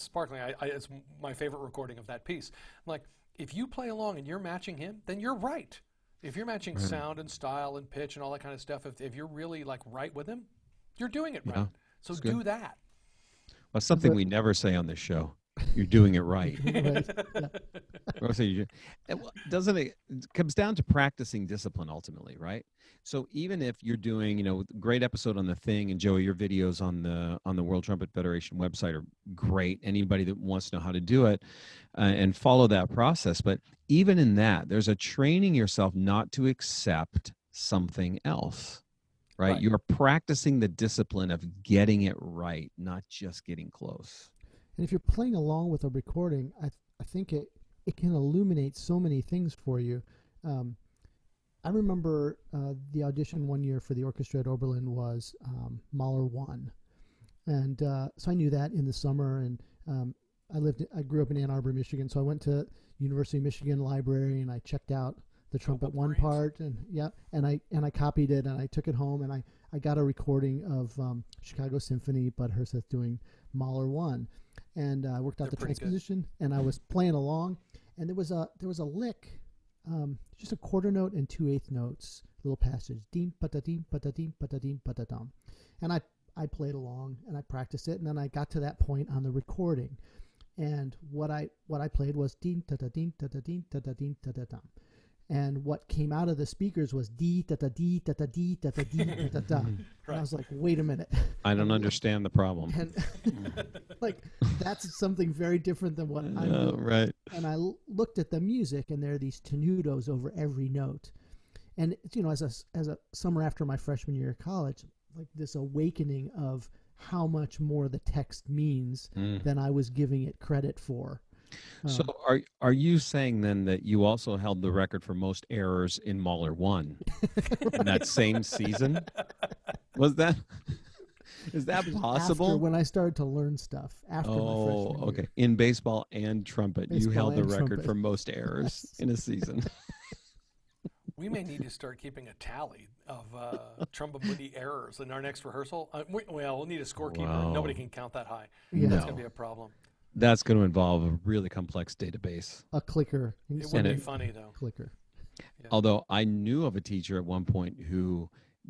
sparkling. It's my favorite recording of that piece. I'm like, if you play along and you're matching him, then you're right. If you're matching sound and style and pitch and all that kind of stuff, if you're really like right with him, you're doing it right. So do that. Well, something we never say on this show. You're doing it right. Doesn't it comes down to practicing discipline ultimately, right? So even if you're doing, you know, great episode on the thing, and Joey, your videos on the World Trumpet Federation website are great. Anybody that wants to know how to do it and follow that process, but even in that, there's a training yourself not to accept something else, right? You're practicing the discipline of getting it right, not just getting close. And if you're playing along with a recording, I think it can illuminate so many things for you. I remember the audition one year for the orchestra at Oberlin was Mahler One. And so I knew that in the summer. And I grew up in Ann Arbor, Michigan. So I went to University of Michigan Library and I checked out the trumpet one part, and yeah, and I copied it and I took it home and I got a recording of Chicago Symphony, Bud Herseth doing Mahler One, and I worked out the transposition and I was playing along, and there was a lick, just a quarter note and 2/8 notes, little passage, deem patadim patadim patadim patadam, and I played along and I practiced it, and then I got to that point on the recording, and what I played was ding ta ta ding ta ta ding ta ta ding ta ta dum, and what came out of the speakers was dee ta ta dee ta ta dee ta ta dee ta ta dum. I was like, wait a minute, I don't understand the problem. And like, that's something very different than what I'm doing. Right. And I looked at the music, and there are these tenutos over every note, and you know, as a summer after my freshman year of college, like this awakening of how much more the text means than I was giving it credit for. So are you saying then that you also held the record for most errors in Mahler 1 in that same season? Was that, is that possible? After, when I started to learn stuff after my freshman year. In baseball and trumpet, baseball you held the record for most errors in a season. We may need to start keeping a tally of Tromba Mundi errors in our next rehearsal. Well, we'll need a scorekeeper. Wow. Nobody can count that high. Yeah. That's going to be a problem. That's going to involve a really complex database. A clicker. It would be funny, though. Clicker. Yeah. Although I knew of a teacher at one point who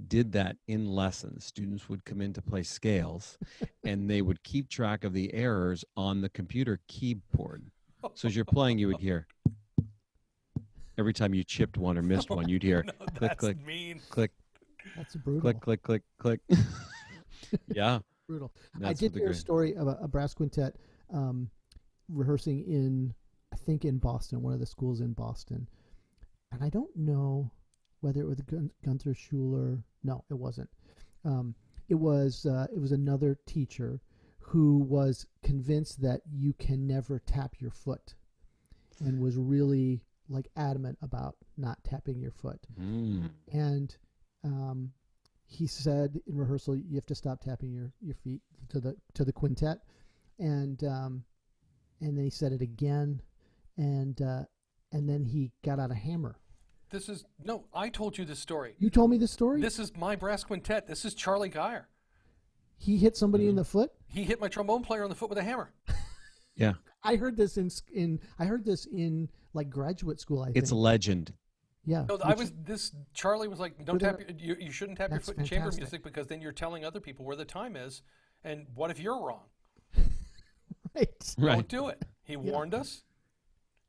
did that in lessons. Students would come in to play scales, and they would keep track of the errors on the computer keyboard. So as you're playing, you would hear... Every time you chipped one or missed one, you'd hear click, click, mean. Click. That's brutal. Click, click, click, click. Yeah. Brutal. That's I did hear a story of a brass quintet rehearsing in, I think, in Boston, one of the schools in Boston. And I don't know whether it was Gunther Schuller. No, it wasn't. It was another teacher who was convinced that you can never tap your foot, and was really... like adamant about not tapping your foot. And he said in rehearsal, you have to stop tapping your feet to the quintet. And then he said it again. And then he got out a hammer. I told you this story. You told me this story? This is my brass quintet. This is Charlie Geyer. He hit somebody in the foot? He hit my trombone player on the foot with a hammer. Yeah. I heard this in like graduate school, I think. It's a legend. Yeah. No, Charlie was like, don't tap you shouldn't tap your foot in chamber music, because then you're telling other people where the time is, and what if you're wrong? Right. Don't do it. He warned us.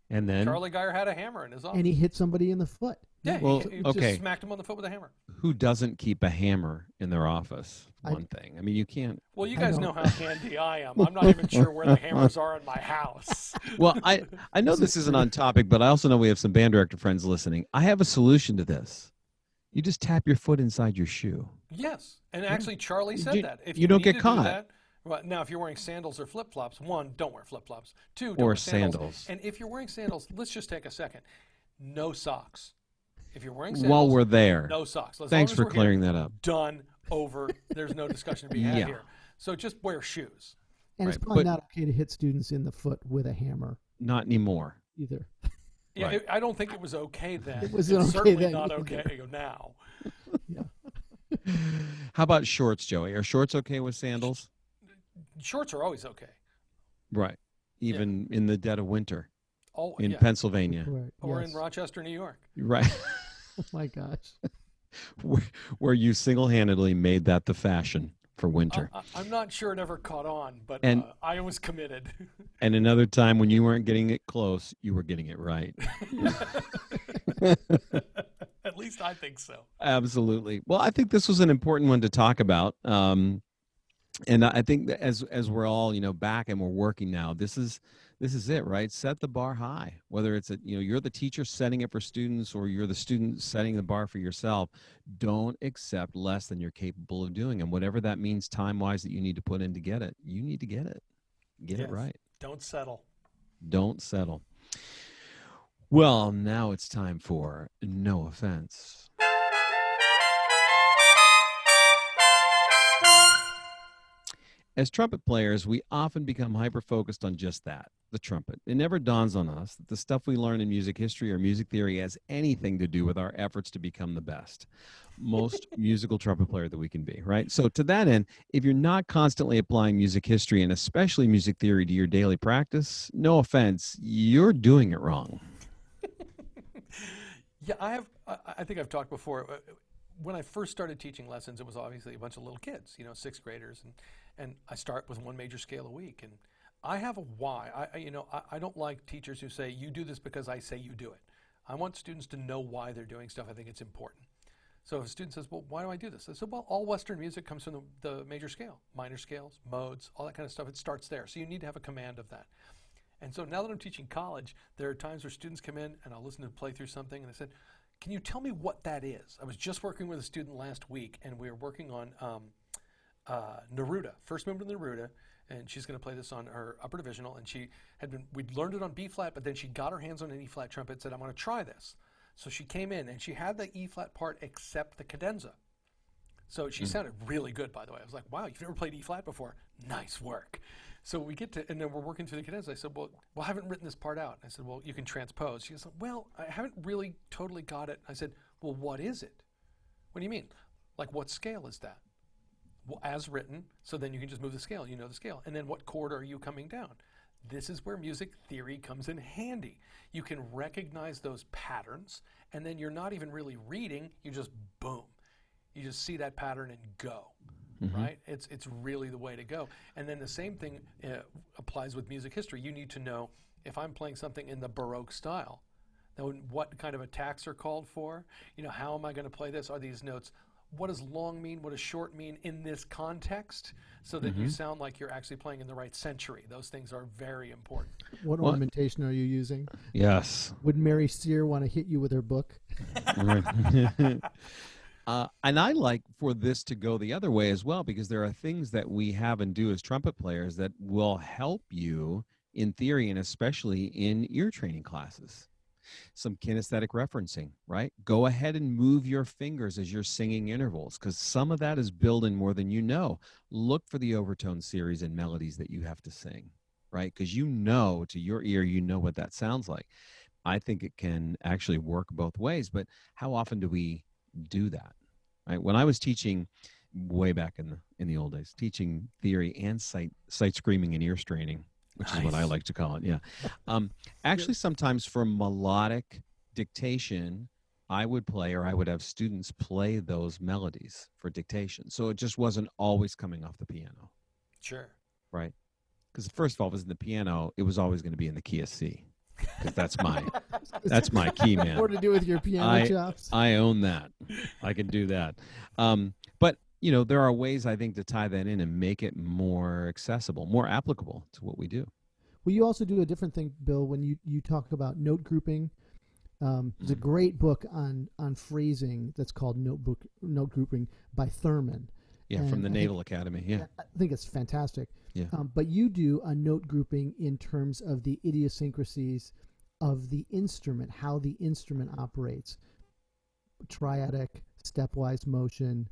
And then Charlie Geyer had a hammer in his office. And he hit somebody in the foot. Yeah, well, just smacked him on the foot with a hammer. Who doesn't keep a hammer in their office? One thing. I mean, you can't. Well, you guys know how handy I am. I'm not even sure where the hammers are in my house. Well, I know this isn't on topic, but I also know we have some band director friends listening. I have a solution to this. You just tap your foot inside your shoe. Yes. And actually, Charlie said that. If you don't get caught. Now, if you're wearing sandals or flip-flops, one, don't wear flip-flops. Two, don't wear sandals. And if you're wearing sandals, let's just take a second. No socks. If you're wearing sandals, while we're there, no socks. Thanks for clearing that up. Done, over. There's no discussion to be had here. So just wear shoes. And it's probably not okay to hit students in the foot with a hammer. Not anymore. Either. Yeah, I don't think it was okay then. It's certainly not okay now. Yeah. How about shorts, Joey? Are shorts okay with sandals? Shorts are always okay. Right. Even in the dead of winter. In Pennsylvania. Right. Or in Rochester, New York. Right. Oh my gosh. Where you single-handedly made that the fashion for winter. I'm not sure it ever caught on, but I was committed. And another time when you weren't getting it close, you were getting it right. At least I think so. Absolutely. Well, I think this was an important one to talk about. And I think that as we're all, back and we're working now, this is it, right? Set the bar high, whether it's you're the teacher setting it for students, or you're the student setting the bar for yourself. Don't accept less than you're capable of doing. And whatever that means time-wise that you need to put in to get it, you need to get it. Get it right. Don't settle. Don't settle. Well, now it's time for No Offense. As trumpet players, we often become hyper-focused on just that. the trumpet. It never dawns on us that the stuff we learn in music history or music theory has anything to do with our efforts to become the best, most musical trumpet player that we can be, right? So to that end, if you're not constantly applying music history and especially music theory to your daily practice, no offense, you're doing it wrong. Yeah, I think I've talked before. When I first started teaching lessons, it was obviously a bunch of little kids, you know, sixth graders, and I start with one major scale a week, and I have a why. I don't like teachers who say, you do this because I say you do it. I want students to know why they're doing stuff. I think it's important. So if a student says, well, why do I do this? I said, well, all Western music comes from the major scale, minor scales, modes, all that kind of stuff. It starts there. So you need to have a command of that. And so now that I'm teaching college, there are times where students come in and I'll listen to them play through something, and I said, can you tell me what that is? I was just working with a student last week, and we were working on Neruda, first movement of Neruda, and she's going to play this on her upper divisional, and we'd learned it on B flat, but then she got her hands on an E flat trumpet and said, I'm going to try this. So she came in and she had the E flat part except the cadenza. So she sounded really good, by the way. I was like, wow, you've never played E flat before. Nice work. So we get to, and then we're working through the cadenza. I said, well, I haven't written this part out. And I said, well, you can transpose. She goes, well, I haven't really totally got it. I said, well, what is it? What do you mean? Like, what scale is that? Well, as written, so then you can just move the scale, you know the scale. And then what chord are you coming down? This is where music theory comes in handy. You can recognize those patterns, and then you're not even really reading, you just boom. You just see that pattern and go, right? It's really the way to go. And then the same thing applies with music history. You need to know, if I'm playing something in the Baroque style, then what kind of attacks are called for? You know, how am I gonna play this? Are these notes? What does long mean? What does short mean in this context? So that you sound like you're actually playing in the right century. Those things are very important. What ornamentation are you using? Yes. Would Mary Sear want to hit you with her book? And I like for this to go the other way as well, because there are things that we have and do as trumpet players that will help you in theory and especially in ear training classes. Some kinesthetic referencing, right? Go ahead and move your fingers as you're singing intervals, because some of that is building more than you know. Look for the overtone series and melodies that you have to sing, right? Because you know, to your ear, you know what that sounds like. I think it can actually work both ways, but how often do we do that, right? When I was teaching way back in the old days, teaching theory and sight screaming and ear straining, which is what I like to call it, yeah. Actually, sometimes for melodic dictation, I would have students play those melodies for dictation. So it just wasn't always coming off the piano. Sure. Right? Because first of all, if it was in the piano, it was always going to be in the key of C. Because that's my key, man. More to do with your piano chops. I own that. I can do that. You know, there are ways, I think, to tie that in and make it more accessible, more applicable to what we do. Well, you also do a different thing, Bill, when you talk about note grouping. There's a great book on phrasing that's called Note Grouping by Thurman. Yeah, and from the Naval Academy. Yeah, I think it's fantastic. Yeah. But you do a note grouping in terms of the idiosyncrasies of the instrument, how the instrument operates. Triadic, stepwise motion,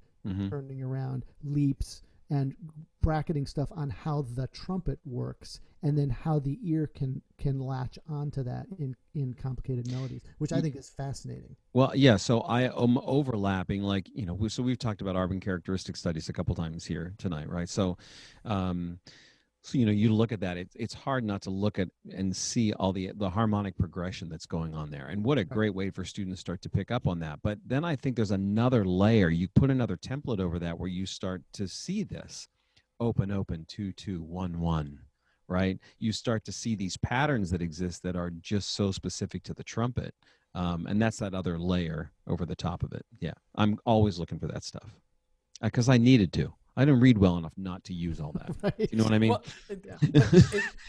turning around, leaps, and bracketing stuff on how the trumpet works, and then how the ear can latch onto that in complicated melodies, which I think is fascinating. Well, yeah, so I am overlapping, like, you know, so we've talked about Arban characteristic studies a couple times here tonight, right? So, you know, you look at that, it's hard not to look at and see all the harmonic progression that's going on there. And what a great way for students to start to pick up on that. But then I think there's another layer. You put another template over that where you start to see this open, open, 2, 2, 1, 1, right? You start to see these patterns that exist that are just so specific to the trumpet. And that's that other layer over the top of it. Yeah, I'm always looking for that stuff because I needed to. I didn't read well enough not to use all that. Right. You know what I mean? Well,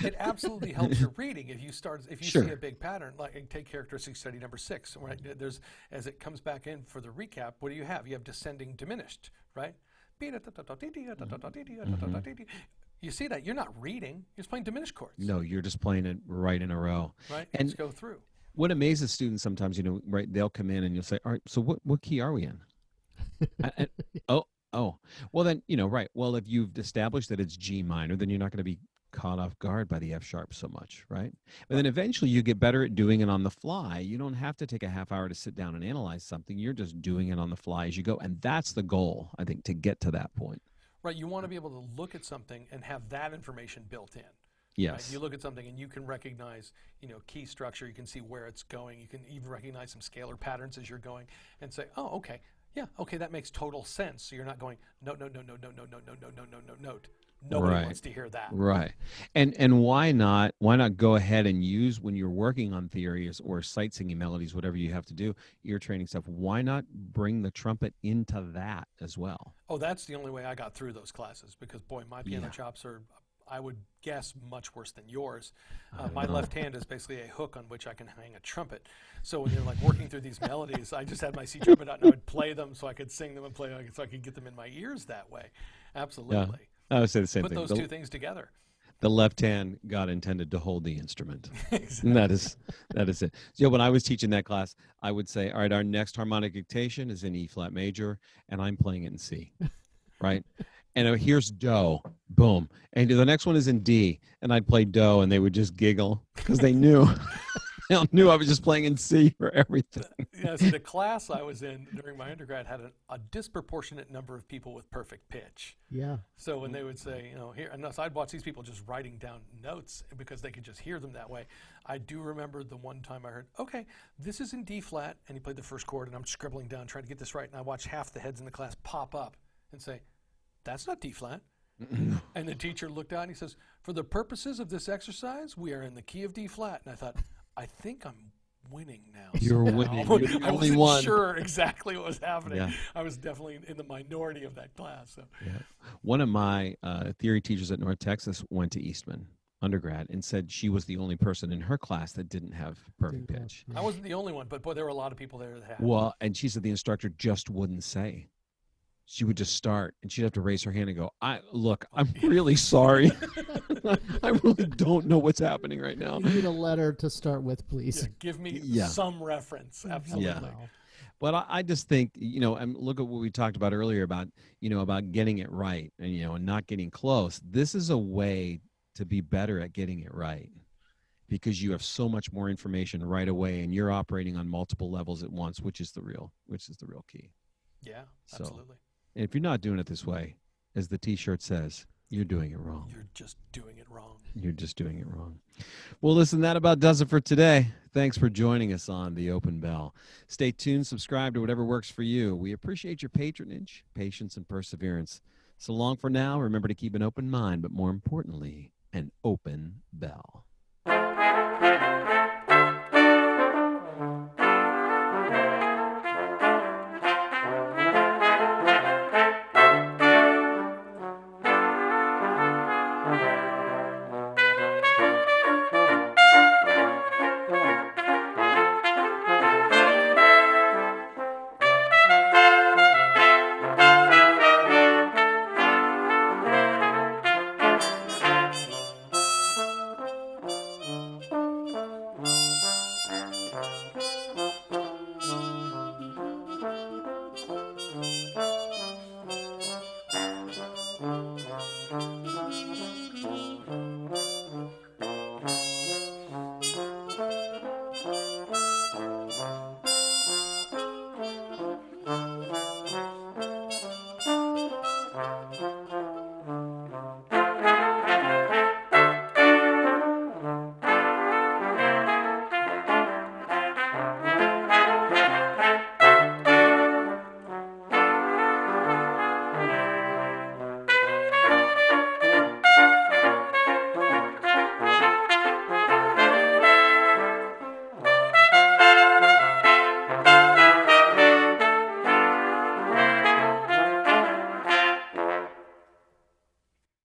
it absolutely helps your reading if you see a big pattern. Like take characteristic study number 6. Right? There's, as it comes back in for the recap, what do you have? You have descending diminished, right? You see that? You're not reading. You're just playing diminished chords. No, you're just playing it right in a row. Right, and just go through. What amazes students sometimes, you know, right? They'll come in and you'll say, all right, so what key are we in? Oh. Well, then, you know, right. Well, if you've established that it's G minor, then you're not going to be caught off guard by the F sharp so much, right? And then eventually you get better at doing it on the fly. You don't have to take a half hour to sit down and analyze something. You're just doing it on the fly as you go. And that's the goal, I think, to get to that point. Right. You want to be able to look at something and have that information built in. Yes. Right? You look at something and you can recognize, you know, key structure. You can see where it's going. You can even recognize some scalar patterns as you're going and say, oh, okay. Yeah. Okay. That makes total sense. So you're not going, no. Nobody wants to hear that. Right. And why not go ahead and use, when you're working on theories or sight singing melodies, whatever you have to do, ear training stuff, why not bring the trumpet into that as well? Oh, that's the only way I got through those classes, because boy, my piano chops are, I would guess, much worse than yours. My left hand is basically a hook on which I can hang a trumpet. So when you're like working through these melodies, I just had my C trumpet out and I would play them so I could sing them and play them so I could get them in my ears that way. Absolutely. Yeah. I would say the same thing. Put those two things together. The left hand, God intended to hold the instrument. Exactly. And that is it. So when I was teaching that class, I would say, all right, our next harmonic dictation is in E flat major, and I'm playing it in C, right? And here's do, boom. And the next one is in D, and I'd play do, and they would just giggle because they knew. I knew I was just playing in C for everything. Yeah, so the class I was in during my undergrad had a disproportionate number of people with perfect pitch. Yeah. So when they would say, you know, here, and so I'd watch these people just writing down notes because they could just hear them that way. I do remember the one time I heard, okay, this is in D flat, and he played the first chord, and I'm scribbling down trying to get this right, and I watched half the heads in the class pop up and say, that's not D flat. And the teacher looked out and he says, for the purposes of this exercise, we are in the key of D flat. And I thought, I think I'm winning now. You're winning. You're the only one. I wasn't sure exactly what was happening. Yeah. I was definitely in the minority of that class. So. Yeah. One of my theory teachers at North Texas went to Eastman undergrad and said she was the only person in her class that didn't have perfect pitch. I wasn't the only one, but boy, there were a lot of people there that had. Well, and she said the instructor just wouldn't say. She would just start, and she'd have to raise her hand and go, I'm really sorry. I really don't know what's happening right now. You need a letter to start with, please. Yeah, give me some reference. Absolutely. Yeah. But I just think, you know, and look at what we talked about earlier about, you know, about getting it right and, you know, and not getting close. This is a way to be better at getting it right, because you have so much more information right away and you're operating on multiple levels at once, which is the real key. Yeah, so. Absolutely. And if you're not doing it this way, as the T-shirt says, you're doing it wrong. You're just doing it wrong. You're just doing it wrong. Well, listen, that about does it for today. Thanks for joining us on The Open Bell. Stay tuned, subscribe to whatever works for you. We appreciate your patronage, patience, and perseverance. So long for now. Remember to keep an open mind, but more importantly, an open bell.